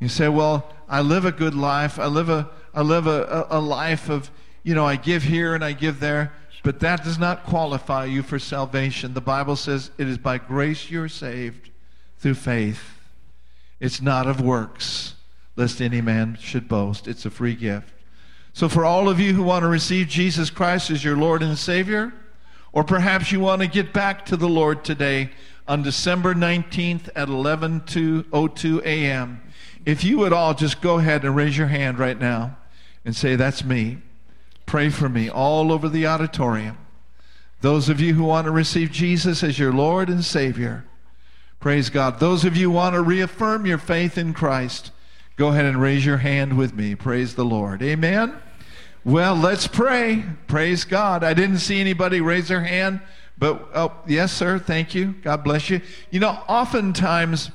You say, well, I live a good life. I live a life of, you know, I give here and I give there, but that does not qualify you for salvation. The Bible says it is by grace you're saved through faith. It's not of works, lest any man should boast. It's a free gift. So for all of you who want to receive Jesus Christ as your Lord and Savior, Or perhaps you want to get back to the Lord today on December 19th at 11:02 a.m. If you would all just go ahead and raise your hand right now and say, that's me. Pray for me all over the auditorium. Those of you who want to receive Jesus as your Lord and Savior, praise God. Those of you who want to reaffirm your faith in Christ, go ahead and raise your hand with me. Praise the Lord. Amen. Well, let's pray. Praise God. I didn't see anybody raise their hand, but oh, yes, sir. Thank you. God bless you. You know, oftentimes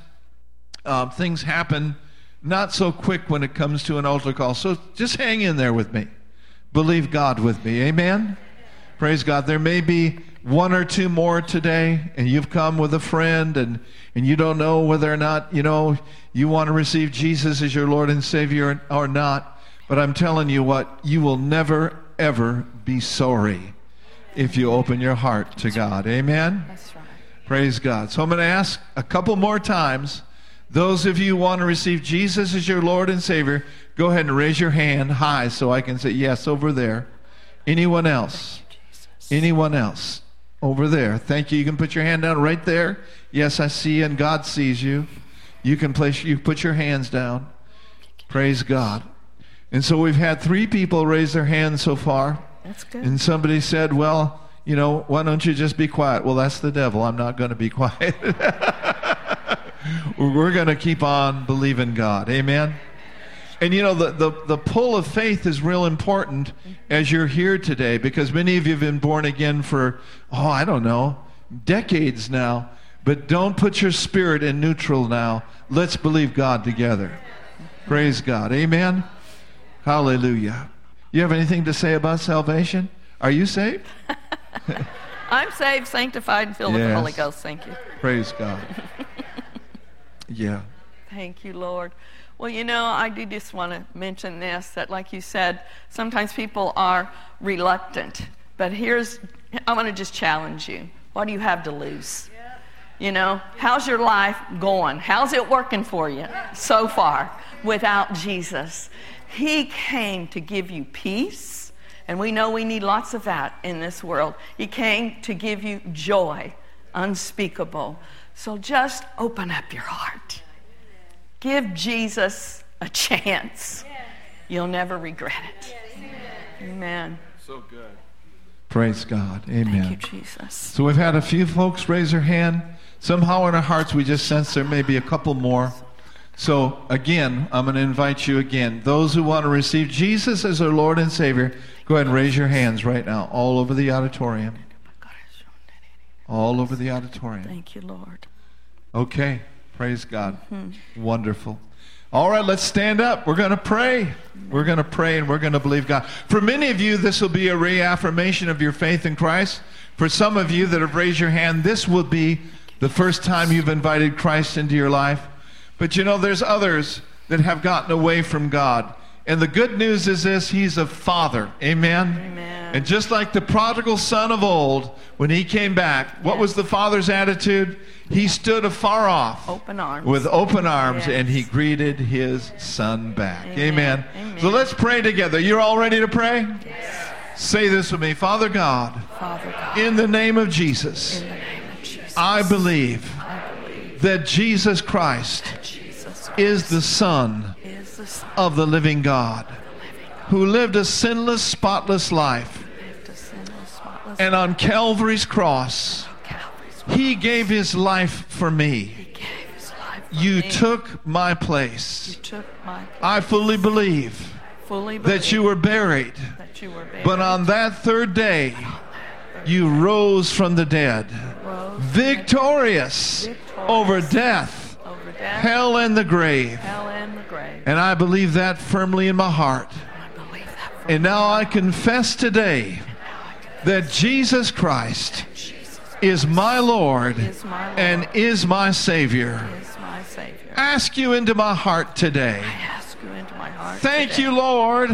things happen not so quick when it comes to an altar call. So just hang in there with me. Believe God with me. Amen. Praise God. There may be one or two more today, and you've come with a friend, and you don't know whether or not, you know, you want to receive Jesus as your Lord and Savior or not. But I'm telling you what, you will never, ever be sorry if you open your heart to God. Amen? That's right. Praise God. So I'm going to ask a couple more times. Those of you who want to receive Jesus as your Lord and Savior, go ahead and raise your hand high so I can say yes over there. Anyone else? Anyone else? Over there. Thank you. You can put your hand down right there. Yes, I see you, and God sees you. You can place, you put your hands down. Praise God. And so we've had three people raise their hands so far. That's good. And somebody said, well, you know, why don't you just be quiet? Well, that's the devil. I'm not going to be quiet. We're going to keep on believing God. Amen? And you know, the pull of faith is real important as you're here today, because many of you have been born again for, oh, I don't know, decades now. But don't put your spirit in neutral now. Let's believe God together. Praise God. Amen? Hallelujah. You have anything to say about salvation? Are you saved? I'm saved, sanctified, and filled with the Holy Ghost. Thank you. Praise God. Yeah. Thank you, Lord. Well, you know, I do just want to mention this, that like you said, sometimes people are reluctant. But here's, I want to just challenge you. What do you have to lose? You know, how's your life going? How's it working for you so far without Jesus? He came to give you peace, and we know we need lots of that in this world. He came to give you joy, unspeakable. So just open up your heart. Give Jesus a chance. You'll never regret it. Amen. So good. Praise God. Amen. Thank you, Jesus. So we've had a few folks raise their hand. Somehow in our hearts we just sense there may be a couple more. So again, I'm going to invite you again. Those who want to receive Jesus as their Lord and Savior, go ahead and raise your hands right now all over the auditorium. All over the auditorium. Thank you, Lord. Okay. Praise God. Mm-hmm. Wonderful. All right, let's stand up. We're going to pray. We're going to pray, and we're going to believe God. For many of you, this will be a reaffirmation of your faith in Christ. For some of you that have raised your hand, this will be the first time you've invited Christ into your life. But you know, there's others that have gotten away from God. And the good news is this, He's a Father. Amen? Amen. And just like the prodigal son of old, when he came back, what was the Father's attitude? He stood afar off with open arms, and He greeted His son back. Amen. Amen. So let's pray together. You're all ready to pray? Yes. Say this with me. Father God, in the name of Jesus, I believe that Jesus Christ is the Son of the living God, who lived a sinless, spotless life. And on Calvary's cross, He gave His life for me. You took my place. I fully believe that You were buried. But on that third day, You rose from the dead, victorious over death, hell, and the grave. And I believe that firmly in my heart. And now I confess today that Jesus Christ is my Lord and is my Savior. Ask You into my heart today. Thank You, Lord,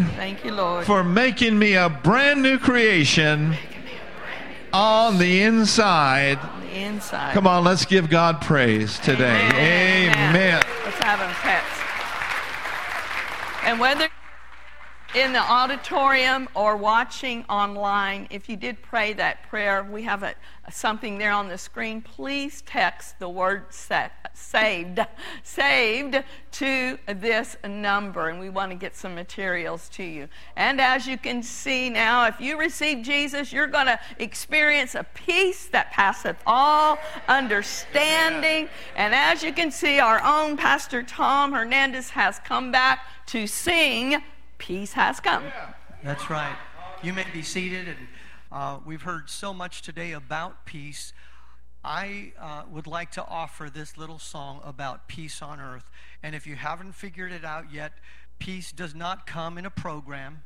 for making me a brand new creation on the inside. Come on, let's give God praise today. Amen. Let's have Him pets. And whether in the auditorium or watching online, if you did pray that prayer, we have something there on the screen. Please text the word saved to this number, and we want to get some materials to you. And as you can see now, if you receive Jesus, you're going to experience a peace that passeth all understanding. And as you can see, our own Pastor Tom Hernandez has come back to sing Peace Has Come. That's right. You may be seated, and we've heard so much today about peace. I would like to offer this little song about peace on earth. And if you haven't figured it out yet, peace does not come in a program.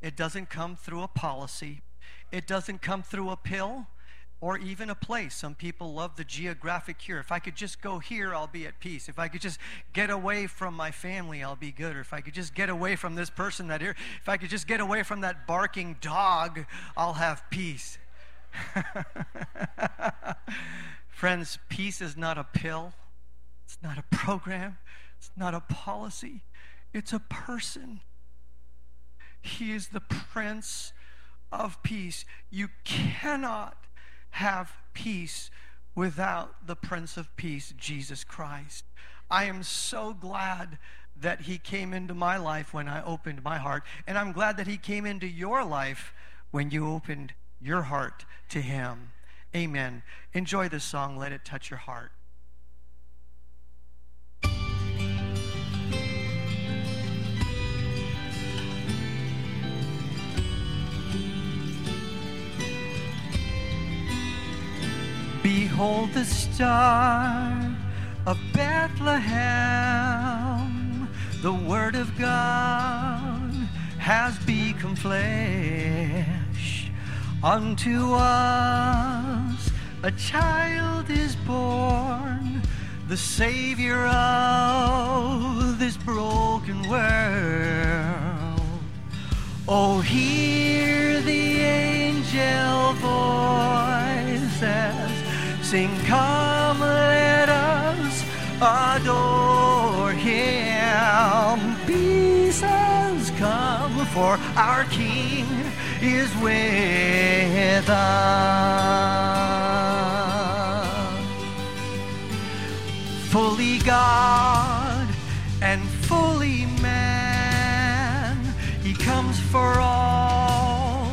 It doesn't come through a policy. It doesn't come through a pill or even a place. Some people love the geographic cure. If I could just go here, I'll be at peace. If I could just get away from my family, I'll be good. Or if I could just get away from this person that here, if I could just get away from that barking dog, I'll have peace. Friends, peace is not a pill. It's not a program. It's not a policy. It's a person. He is the Prince of Peace. You cannot have peace without the Prince of Peace, Jesus Christ. I am so glad that he came into my life when I opened my heart, and I'm glad that he came into your life when you opened your heart to him. Amen. Enjoy this song. Let it touch your heart. Behold the star of Bethlehem, the Word of God has become flesh. Unto us a child is born, the Savior of this broken world. Oh, hear the angel voices, sing, come let us adore him. Peace has come, for our King is with us. Fully God and fully man, he comes for all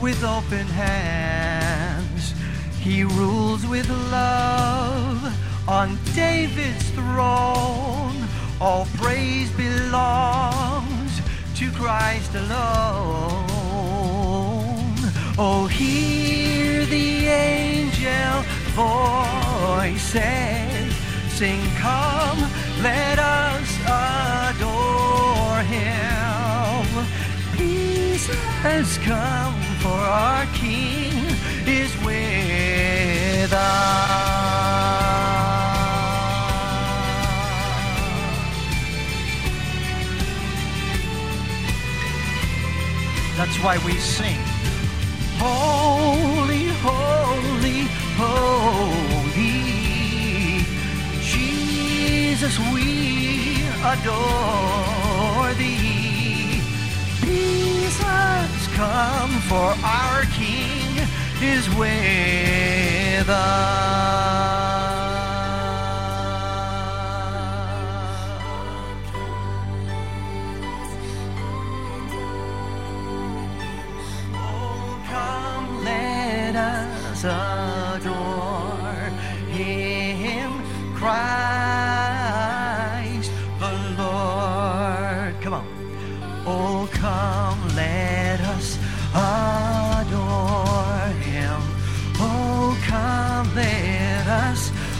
with open hands. He rules with love on David's throne. All praise belongs to Christ alone. Oh, hear the angel voices, sing, come, let us adore him. Peace has come, for our King is with us. That's why we sing. Holy, holy, holy, Jesus, we adore thee. Peace has come, for our King is with us. Adore him, Christ the Lord. Come on. Oh, come, let us adore him. Oh, come, let us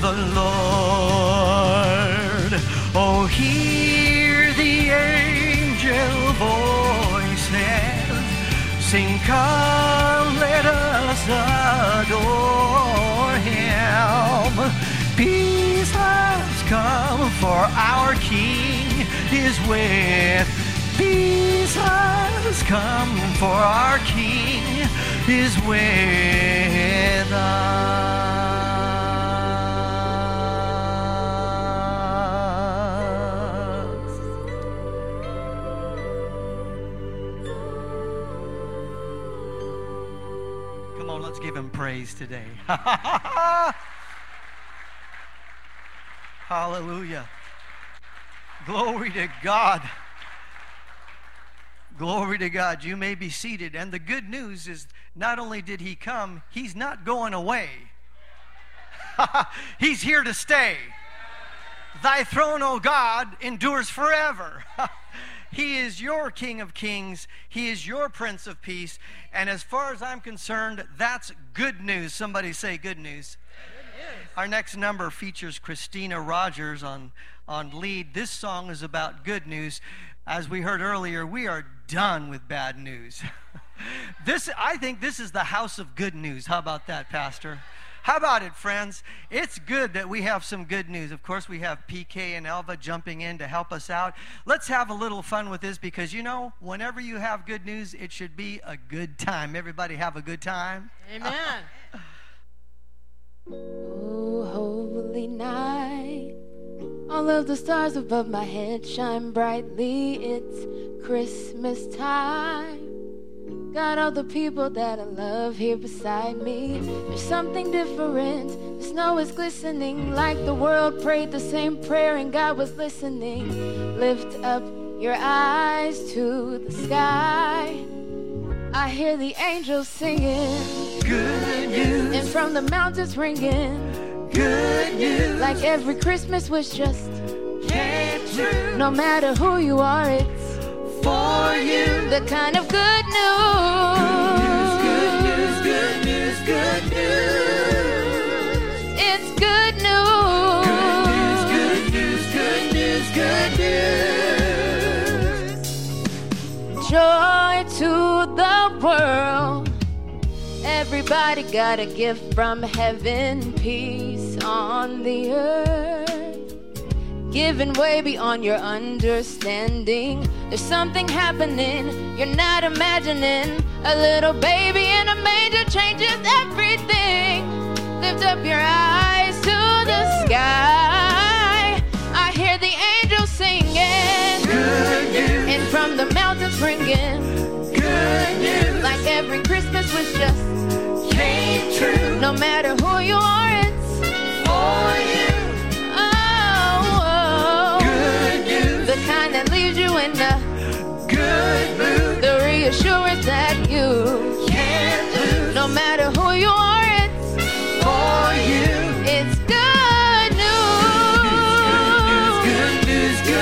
the Lord. Oh, hear the angel voices, sing, come, let us adore him. Peace has come, for our King is with Peace has come, for our King is with us. Come on, let's give him praise today. Hallelujah. Glory to God. Glory to God. You may be seated. And the good news is, not only did he come, he's not going away. He's here to stay. Thy throne, O God, endures forever. He is your King of Kings. He is your Prince of Peace. And as far as I'm concerned, that's good news. Somebody say good news. Our next number features Christina Rogers on lead. This song is about good news. As we heard earlier, we are done with bad news. I think this is the house of good news. How about that, Pastor? How about it, friends? It's good that we have some good news. Of course, we have PK and Elva jumping in to help us out. Let's have a little fun with this, because, you know, whenever you have good news, it should be a good time. Everybody have a good time? Amen. Oh, holy night. All of the stars above my head shine brightly. It's Christmas time. Got all the people that I love here beside me. There's something different. The snow is glistening, like the world prayed the same prayer and God was listening. Lift up your eyes to the sky. I hear the angels singing good news, and from the mountains ringing good news, like every Christmas was just came true. No matter who you are, it's for you, the kind of good news, good news, good news, good news, good news. It's good news, good news, good news, good news, good news. Joy to the world. Everybody got a gift from heaven, peace on the earth, giving way beyond your understanding. There's something happening you're not imagining. A little baby in a manger changes everything. Lift up your eyes to the sky. I hear the angels singing good news, and from the mountains ringing good news, like every Christmas was just came true. No matter who you are, it's for you. Oh, oh, good news, the kind that leaves you in the good mood, the reassurance that you can't lose. No matter who you are, it's for you. It's good news, good news, good news, good news.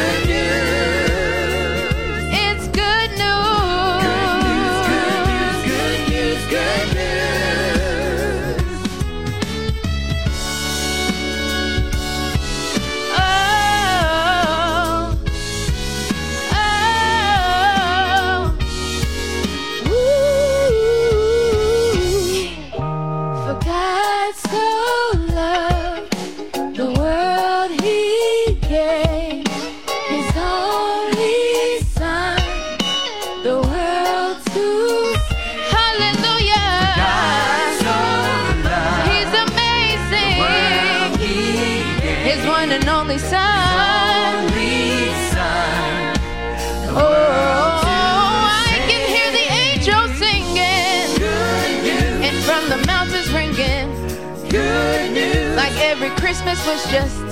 Christmas was just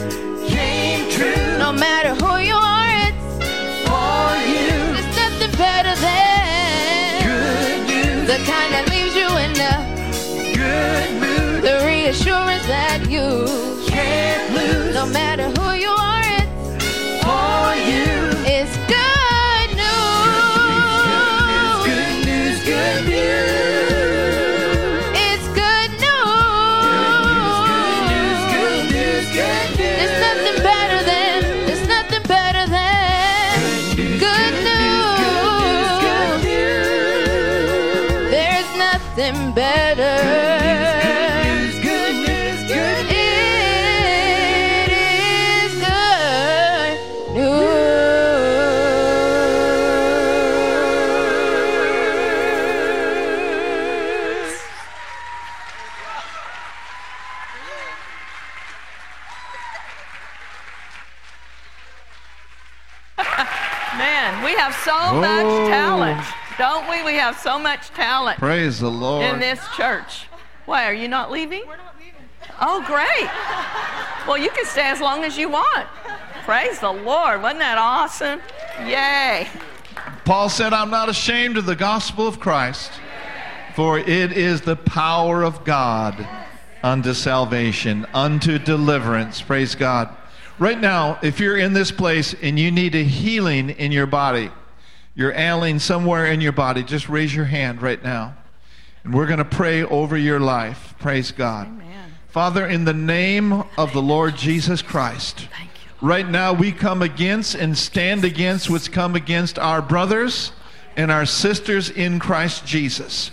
came true. No matter who you are, it's for you. There's nothing better than good news, the kind that leaves you in a good mood, the reassurance that you can't lose. No matter who you are, it's for you. It's good news, good news, good news, good news. It is good news. We have so much talent, don't we? We have so much talent. Praise the Lord. In this church. Why, are you not leaving? We're not leaving. Oh, great. Well, you can stay as long as you want. Praise the Lord. Wasn't that awesome? Yay. Paul said, I'm not ashamed of the gospel of Christ, for it is the power of God unto salvation, unto deliverance. Praise God. Right now, if you're in this place and you need a healing in your body, you're ailing somewhere in your body, just raise your hand right now. And we're going to pray over your life. Praise God. Amen. Father, in the name of the Lord Jesus Christ, right now we come against and stand against what's come against our brothers and our sisters in Christ Jesus.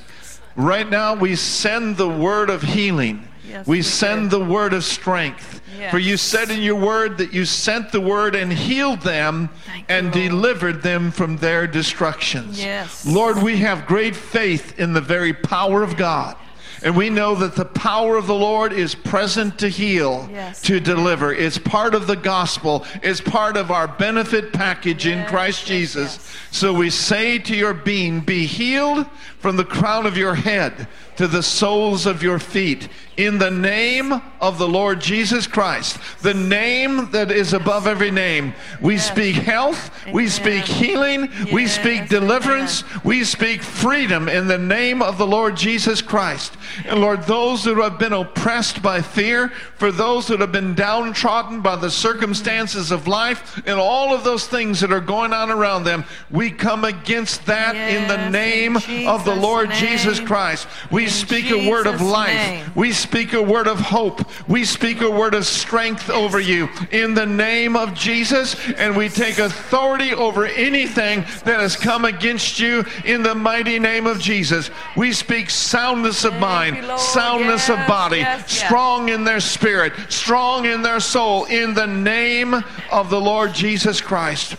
Right now we send the word of healing. Yes, we send the word of strength. Yes. For you said in your word that you sent the word and healed them delivered them from their destructions. Yes. Lord, we have great faith in the very power of God. And we know that the power of the Lord is present to heal, to deliver. It's part of the gospel. It's part of our benefit package in Christ Jesus. Yes. So we say to your being, be healed from the crown of your head to the soles of your feet. In the name of the Lord Jesus Christ, the name that is above every name, we speak health, we speak healing, we speak deliverance, we speak freedom in the name of the Lord Jesus Christ. And Lord, those who have been oppressed by fear, for those that have been downtrodden by the circumstances of life and all of those things that are going on around them, we come against that in the name of the Lord Jesus Christ. We speak a word of life. We speak a word of hope. We speak a word of strength over you in the name of Jesus. And we take authority over anything that has come against you in the mighty name of Jesus. We speak soundness of mind, soundness of body, strong in their spirit, strong in their soul in the name of the Lord Jesus Christ.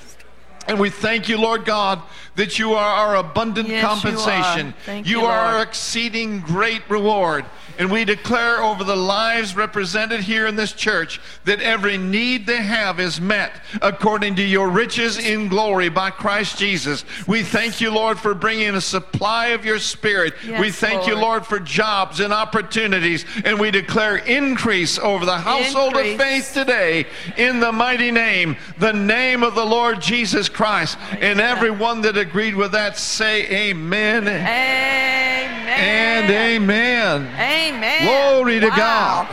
And we thank you, Lord God, that you are our abundant compensation. You are our exceeding great reward. And we declare over the lives represented here in this church that every need they have is met according to your riches in glory by Christ Jesus. We thank you, Lord, for bringing a supply of your spirit. We thank you, Lord, for jobs and opportunities. And we declare increase over the household of faith today in the mighty name, the name of the Lord Jesus Christ. And everyone that agreed with that, say amen. Amen. And amen. Amen. Glory to God.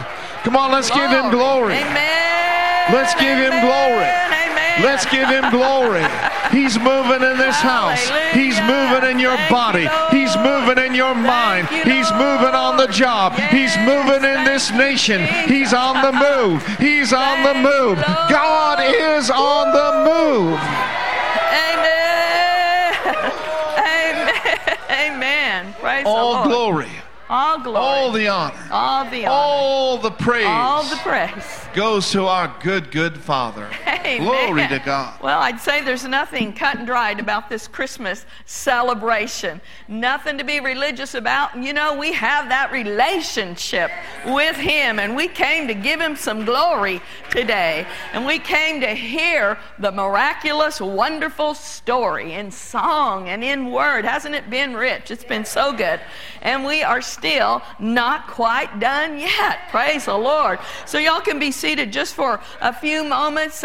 Come on, let's give him glory. Amen. Let's give him glory. Amen. Let's give him glory. He's moving in this house. He's moving in your body. He's moving in your mind. He's moving on the job. He's moving in this nation. He's on the move. He's on the move. God is on the move. Amen. Amen. Amen. Praise the Lord. All glory. All glory. All the honor. All the honor. All the praise. All the praise goes to our good, good Father. Amen. Glory to God. Well, I'd say there's nothing cut and dried about this Christmas celebration. Nothing to be religious about. You know, we have that relationship with Him, and we came to give Him some glory today. And we came to hear the miraculous, wonderful story in song and in word. Hasn't it been rich? It's been so good. And we are still not quite done yet. Praise the Lord. So y'all can be seated just for a few moments.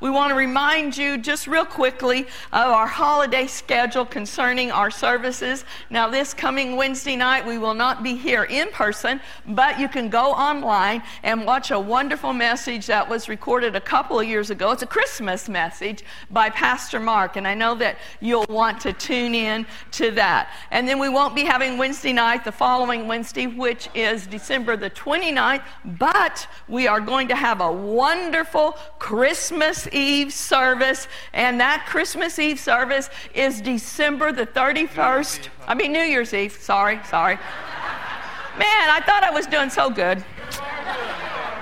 We want to remind you just real quickly of our holiday schedule concerning our services. Now this coming Wednesday night we will not be here in person, but you can go online and watch a wonderful message that was recorded a couple of years ago. It's a Christmas message by Pastor Mark, and I know that you'll want to tune in to that. And then we won't be having Wednesday night the following Wednesday, which is December the 29th, but we are going to have a wonderful Christmas Eve service, and that Christmas Eve service is December the 31st. I mean New Year's Eve, sorry. Man, I thought I was doing so good.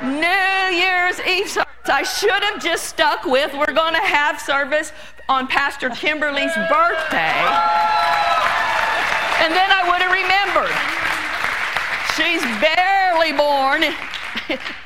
New Year's Eve service. I should have just stuck with, we're going to have service on Pastor Kimberly's birthday. And then I would have remembered. She's barely born,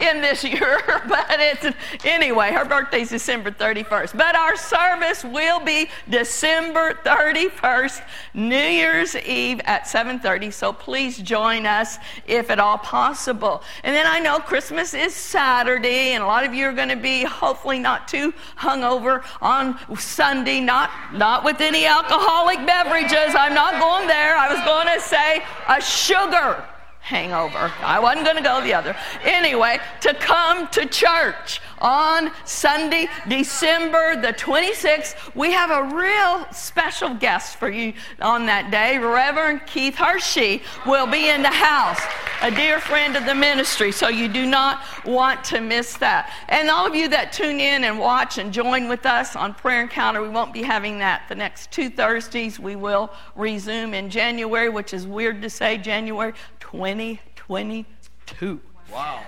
in this year, but it's anyway, her birthday's December 31st. But our service will be December 31st, New Year's Eve at 7:30, so please join us if at all possible. And then I know Christmas is Saturday, and a lot of you are going to be hopefully not too hungover on Sunday, not with any alcoholic beverages. I'm not going there. I was going to say a sugar hangover. I wasn't going to go the other. Anyway, to come to church on Sunday, December the 26th, we have a real special guest for you on that day. Reverend Keith Hershey will be in the house, a dear friend of the ministry, so you do not want to miss that. And all of you that tune in and watch and join with us on Prayer Encounter, we won't be having that the next two Thursdays. We will resume in January, which is weird to say, January 2022. Wow.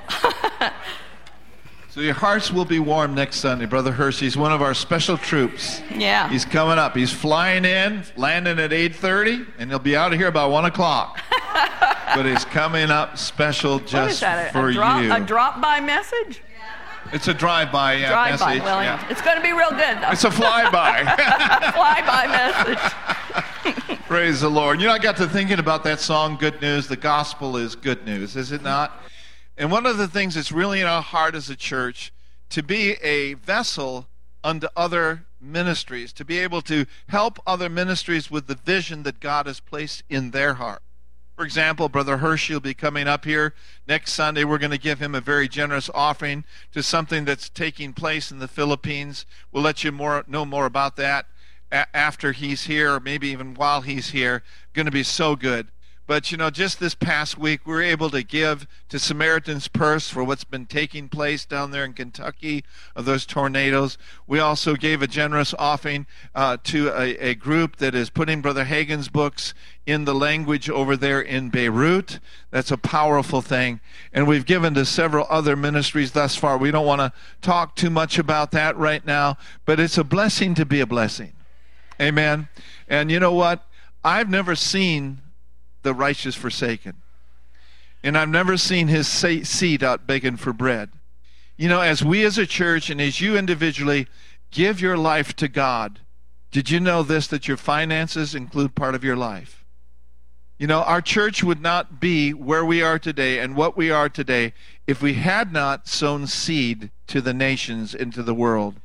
So your hearts will be warm next Sunday. Brother Hershey's one of our special troops. Yeah. He's coming up. He's flying in, landing at 8:30, and he'll be out of here by 1 o'clock. But he's coming up special just what is that, for you. A drop-by message? It's a drive-by message. By, yeah. It's going to be real good, though. It's a fly-by. Fly-by message. Praise the Lord. You know, I got to thinking about that song, Good News. The gospel is good news, is it not? And one of the things that's really in our heart as a church, to be a vessel unto other ministries, to be able to help other ministries with the vision that God has placed in their heart. For example, Brother Hershey will be coming up here next Sunday. We're going to give him a very generous offering to something that's taking place in the Philippines. We'll let you know more about that after he's here, or maybe even while he's here. Going to be so good. But, you know, just this past week, we were able to give to Samaritan's Purse for what's been taking place down there in Kentucky of those tornadoes. We also gave a generous offering to a group that is putting Brother Hagen's books in the language over there in Beirut. That's a powerful thing. And we've given to several other ministries thus far. We don't want to talk too much about that right now, but it's a blessing to be a blessing. Amen. And you know what? I've never seen the righteous forsaken, and I've never seen his seed out begging for bread. You know, as we as a church and as you individually give your life to God, did you know this, that your finances include part of your life? You know, our church would not be where we are today and what we are today if we had not sown seed to the nations and to the world.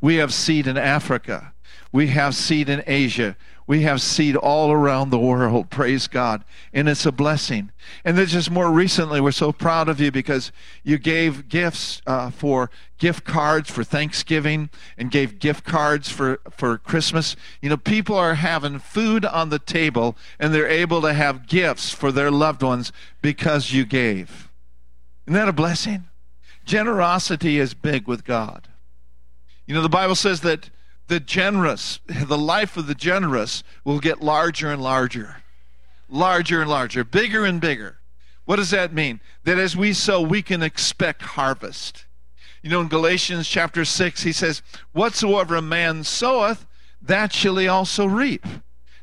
We have seed in Africa. We have seed in Asia. We have seed all around the world, praise God, and it's a blessing. And then just more recently, we're so proud of you because you gave gifts for gift cards for Thanksgiving and gave gift cards for Christmas. You know, people are having food on the table, and they're able to have gifts for their loved ones because you gave. Isn't that a blessing? Generosity is big with God. You know, the Bible says that the generous, the life of the generous will get larger and larger, larger and larger, bigger and bigger. What does that mean? That as we sow, we can expect harvest. You know, in Galatians chapter 6, he says, whatsoever a man soweth, that shall he also reap.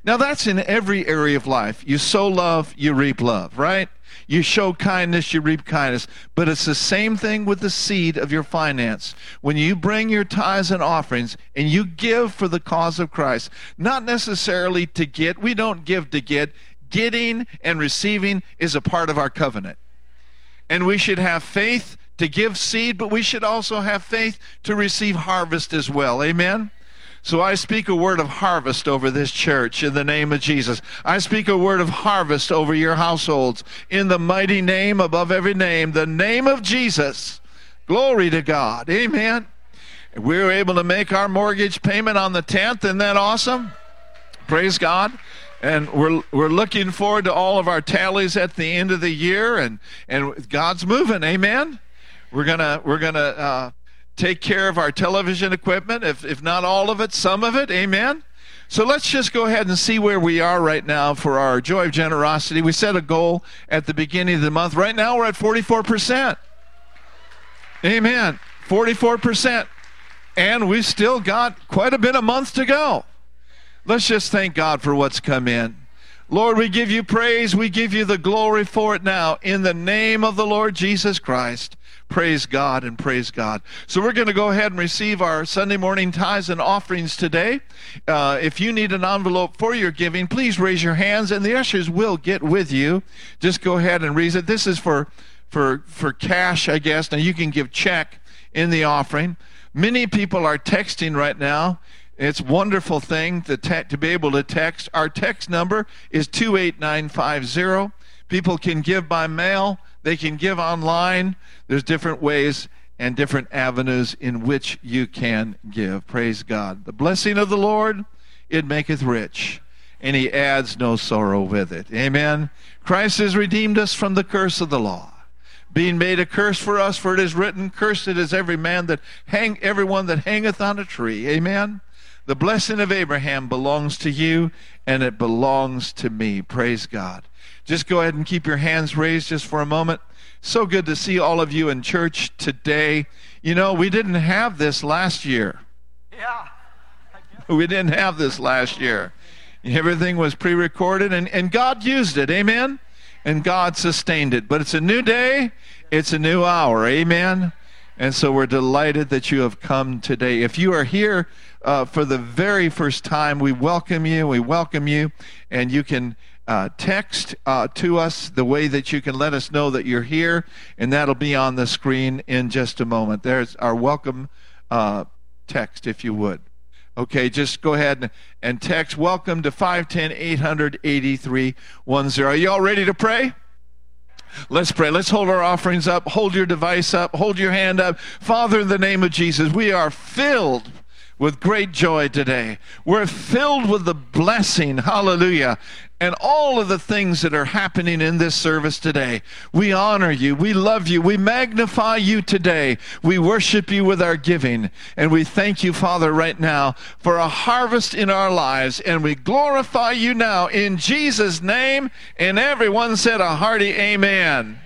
Now, that's in every area of life. You sow love, you reap love, right? You show kindness, you reap kindness. But it's the same thing with the seed of your finance. When you bring your tithes and offerings and you give for the cause of Christ, not necessarily to get. We don't give to get. Getting and receiving is a part of our covenant. And we should have faith to give seed, but we should also have faith to receive harvest as well. Amen? So I speak a word of harvest over this church in the name of Jesus. I speak a word of harvest over your households in the mighty name above every name, the name of Jesus. Glory to God. Amen. We were able to make our mortgage payment on the 10th. Isn't that awesome? Praise God. And we're looking forward to all of our tallies at the end of the year, and God's moving. Amen. We're gonna take care of our television equipment, if not all of it, some of it. Amen. So let's just go ahead and see where we are right now for our joy of generosity. We set a goal at the beginning of the month. Right now we're at 44%. Amen. 44%. And we've still got quite a bit of month to go. Let's just thank God for what's come in. Lord, we give you praise. We give you the glory for it now. In the name of the Lord Jesus Christ, praise God and praise God. So we're going to go ahead and receive our Sunday morning tithes and offerings today. If you need an envelope for your giving, please raise your hands, and the ushers will get with you. Just go ahead and raise it. This is for cash, I guess. Now, you can give check in the offering. Many people are texting right now. It's a wonderful thing to be able to text. Our text number is 28950. People can give by mail. They can give online. There's different ways and different avenues in which you can give. Praise God. The blessing of the Lord, it maketh rich, and he adds no sorrow with it. Amen. Christ has redeemed us from the curse of the law, being made a curse for us, for it is written, cursed is everyone that hangeth on a tree. Amen. The blessing of Abraham belongs to you, and it belongs to me. Praise God. Just go ahead and keep your hands raised just for a moment. So good to see all of you in church today. You know, we didn't have this last year. Yeah. We didn't have this last year. Everything was pre-recorded, and God used it. Amen? And God sustained it. But it's a new day. It's a new hour. Amen? And so we're delighted that you have come today. If you are here for the very first time, we welcome you. We welcome you. And you can text to us the way that you can let us know that you're here, and that'll be on the screen in just a moment. There's our welcome text, if you would. Okay, just go ahead and text welcome to 510-800-8310. Are you all ready to pray? Let's pray. Let's hold our offerings up. Hold your device up. Hold your hand up. Father, in the name of Jesus, we are filled with great joy today. We're filled with the blessing, hallelujah, and all of the things that are happening in this service today. We honor you, we love you, we magnify you today. We worship you with our giving, and we thank you, Father, right now for a harvest in our lives, and we glorify you now in Jesus' name, and everyone said a hearty amen.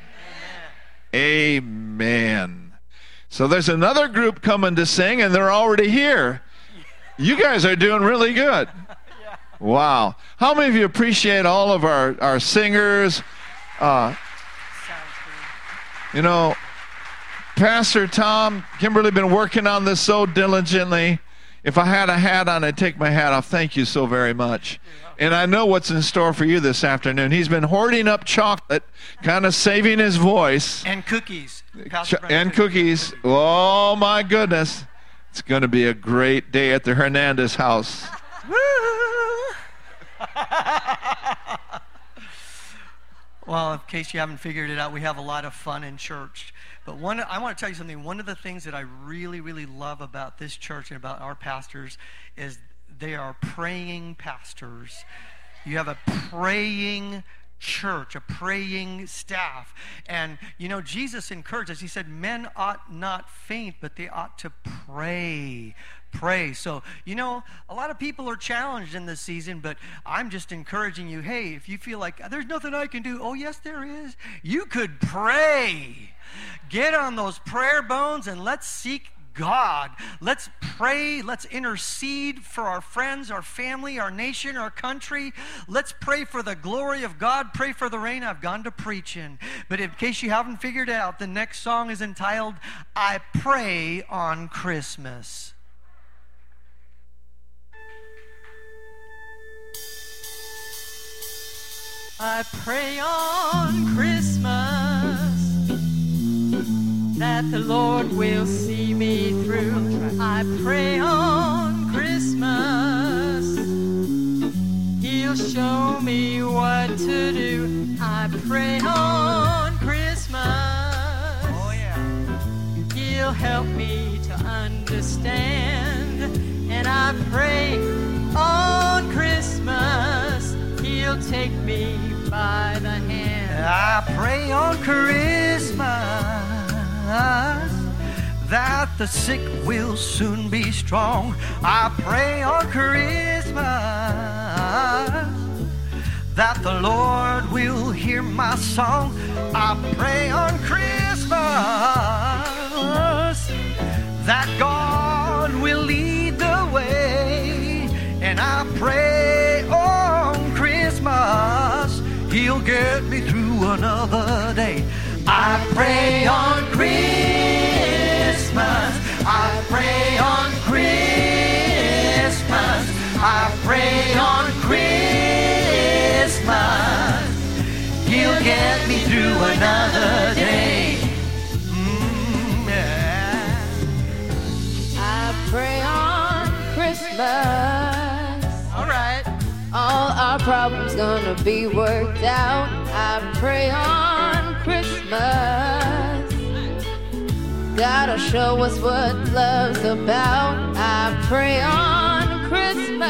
Amen. Amen. So there's another group coming to sing, and they're already here. You guys are doing really good. Wow. How many of you appreciate all of our singers? You know, Pastor Tom, Kimberly been working on this so diligently. If I had a hat on, I'd take my hat off. Thank you so very much. And I know what's in store for you this afternoon. He's been hoarding up chocolate, kind of saving his voice. And cookies. And cookies. Oh, my goodness. It's going to be a great day at the Hernandez house. Well, in case you haven't figured it out, we have a lot of fun in church. But I want to tell you something. One of the things that I really, really love about this church and about our pastors is they are praying pastors. You have a praying church, a praying staff. And, you know, Jesus encouraged us. He said, men ought not faint, but they ought to pray. Pray. So, you know, a lot of people are challenged in this season, but I'm just encouraging you, hey, if you feel like there's nothing I can do, oh, yes, there is. You could pray. Get on those prayer bones and let's seek God. Let's pray. Let's intercede for our friends, our family, our nation, our country. Let's pray for the glory of God. Pray for the rain. I've gone to preaching. But in case you haven't figured it out, the next song is entitled, I Pray on Christmas. I pray on Christmas that the Lord will see me through. I pray on Christmas he'll show me what to do. I pray on Christmas, oh, yeah, he'll help me to understand. And I pray on Christmas he'll take me by the hand. I pray on Christmas that the sick will soon be strong. I pray on Christmas that the Lord will hear my song. I pray on Christmas that God will lead the way. And I pray on Christmas He'll get me through another day. I pray on Christmas. I pray on Christmas. I pray on Christmas. He'll get me through another day. Yeah. I pray on Christmas. All our problems gonna be worked out. I pray on Christmas. Gotta show us what love's about. I pray on Christmas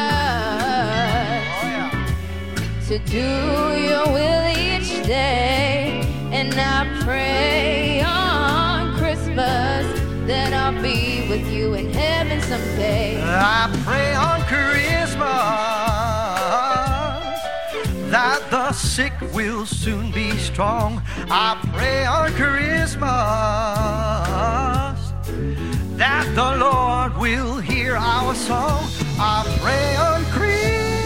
to do your will each day. And I pray on Christmas that I'll be with you in heaven someday. I pray on Christmas that the sick will soon be strong. I pray on Christmas that the Lord will hear our song. I pray on Christmas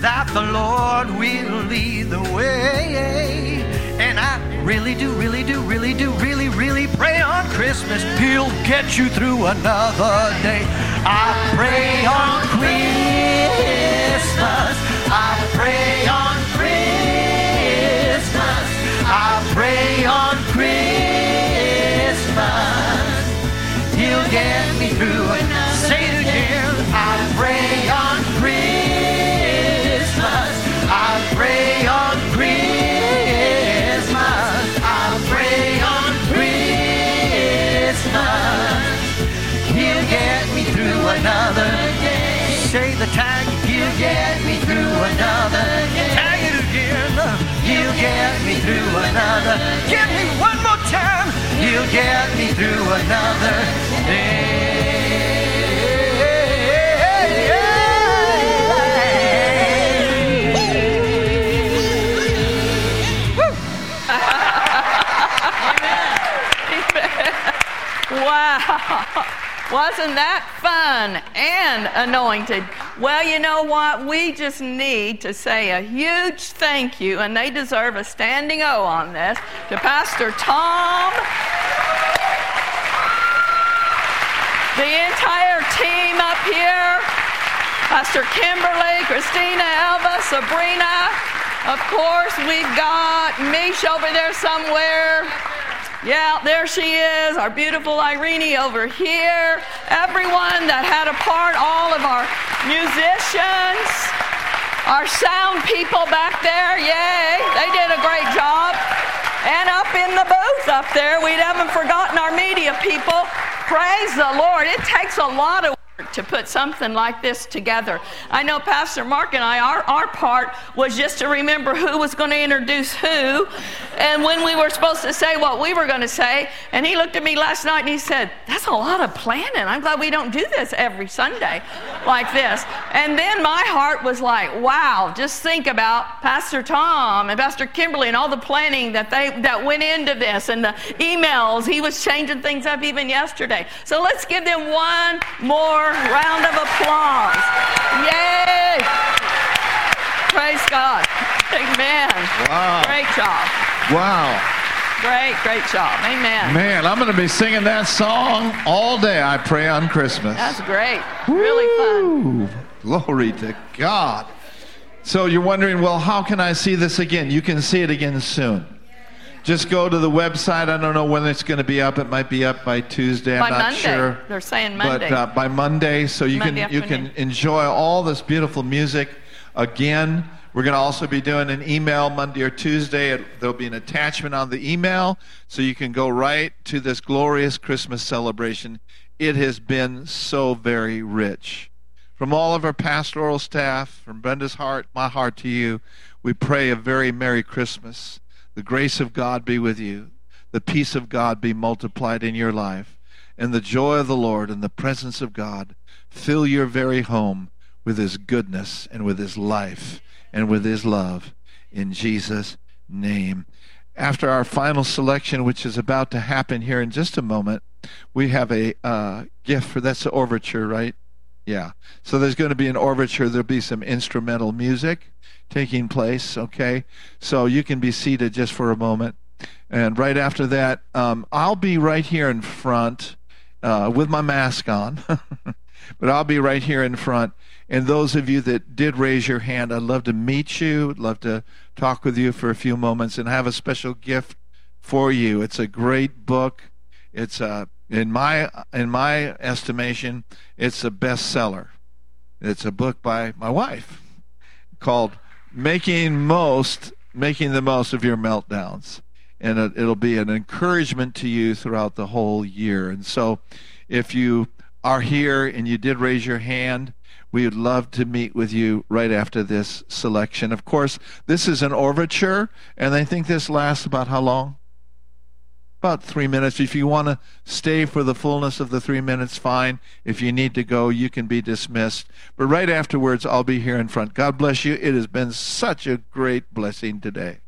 that the Lord will lead the way. And I really pray on Christmas He'll get you through another day. I pray on Christmas. I pray on Christmas. I pray on Christmas. He'll get me through another. Say it again. I pray on Christmas. I pray on Christmas. I pray on Christmas. He'll get me through another day. Say the tag. He'll get me through another day. Tag it again. He'll get me through another. Give me one more time. He'll get me through another day. Amen. Wow. Wasn't that fun and anointed? Well, you know what? We just need to say a huge thank you, and they deserve a standing O on this, to Pastor Tom, the entire team up here, Pastor Kimberly, Christina, Elva, Sabrina. Of course, we've got Misha over there somewhere. Yeah, there she is, our beautiful Irene over here. Everyone that had a part, all of our musicians, our sound people back there, yay, they did a great job. And up in the booth up there, we haven't forgotten our media people. Praise the Lord. It takes a lot of work to put something like this together. I know Pastor Mark and I, our part was just to remember who was going to introduce who, and when we were supposed to say what we were going to say. And he looked at me last night and he said, that's a lot of planning. I'm glad we don't do this every Sunday like this. And then my heart was like, wow, just think about Pastor Tom and Pastor Kimberly and all the planning that went into this, and the emails. He was changing things up even yesterday. So let's give them one more round of applause. Yay! Praise God. Amen. Wow. Great job. Wow. Great job. Amen. Man, I'm going to be singing that song all day. I pray on Christmas. That's great. Woo! Really fun. Glory to God. So you're wondering, well, how can I see this again? You can see it again soon. Just go to the website. I don't know when it's going to be up. It might be up by Tuesday. I'm not sure. They're saying Monday. But by Monday. So you can enjoy all this beautiful music again. We're going to also be doing an email Monday or Tuesday. There'll be an attachment on the email, so you can go right to this glorious Christmas celebration. It has been so very rich. From all of our pastoral staff, from Brenda's heart, my heart to you, we pray a very Merry Christmas. The grace of God be with you. The peace of God be multiplied in your life. And the joy of the Lord and the presence of God fill your very home with His goodness and with His life and with His love, in Jesus' name. After our final selection, which is about to happen here in just a moment, we have a gift for, that's the overture, right? Yeah. So there's going to be an overture. There'll be some instrumental music. taking place, okay? So you can be seated just for a moment. And right after that, I'll be right here in front with my mask on, but I'll be right here in front. And those of you that did raise your hand, I'd love to meet you. I'd love to talk with you for a few moments, and have a special gift for you. It's a great book. It's in my estimation, it's a bestseller. It's a book by my wife called Making the Most of Your Meltdowns. And it'll be an encouragement to you throughout the whole year. And so if you are here and you did raise your hand, we would love to meet with you right after this selection. Of course, this is an overture, and I think this lasts about how long? About 3 minutes. If you want to stay for the fullness of the 3 minutes, fine. If you need to go, you can be dismissed. But right afterwards, I'll be here in front. God bless you. It has been such a great blessing today.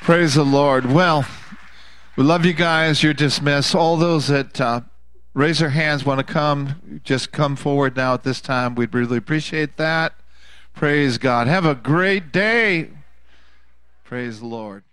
Praise the Lord. Well, we love you guys. You're dismissed. All those that raise their hands want to come, just come forward now at this time. We'd really appreciate that. Praise God. Have a great day. Praise the Lord.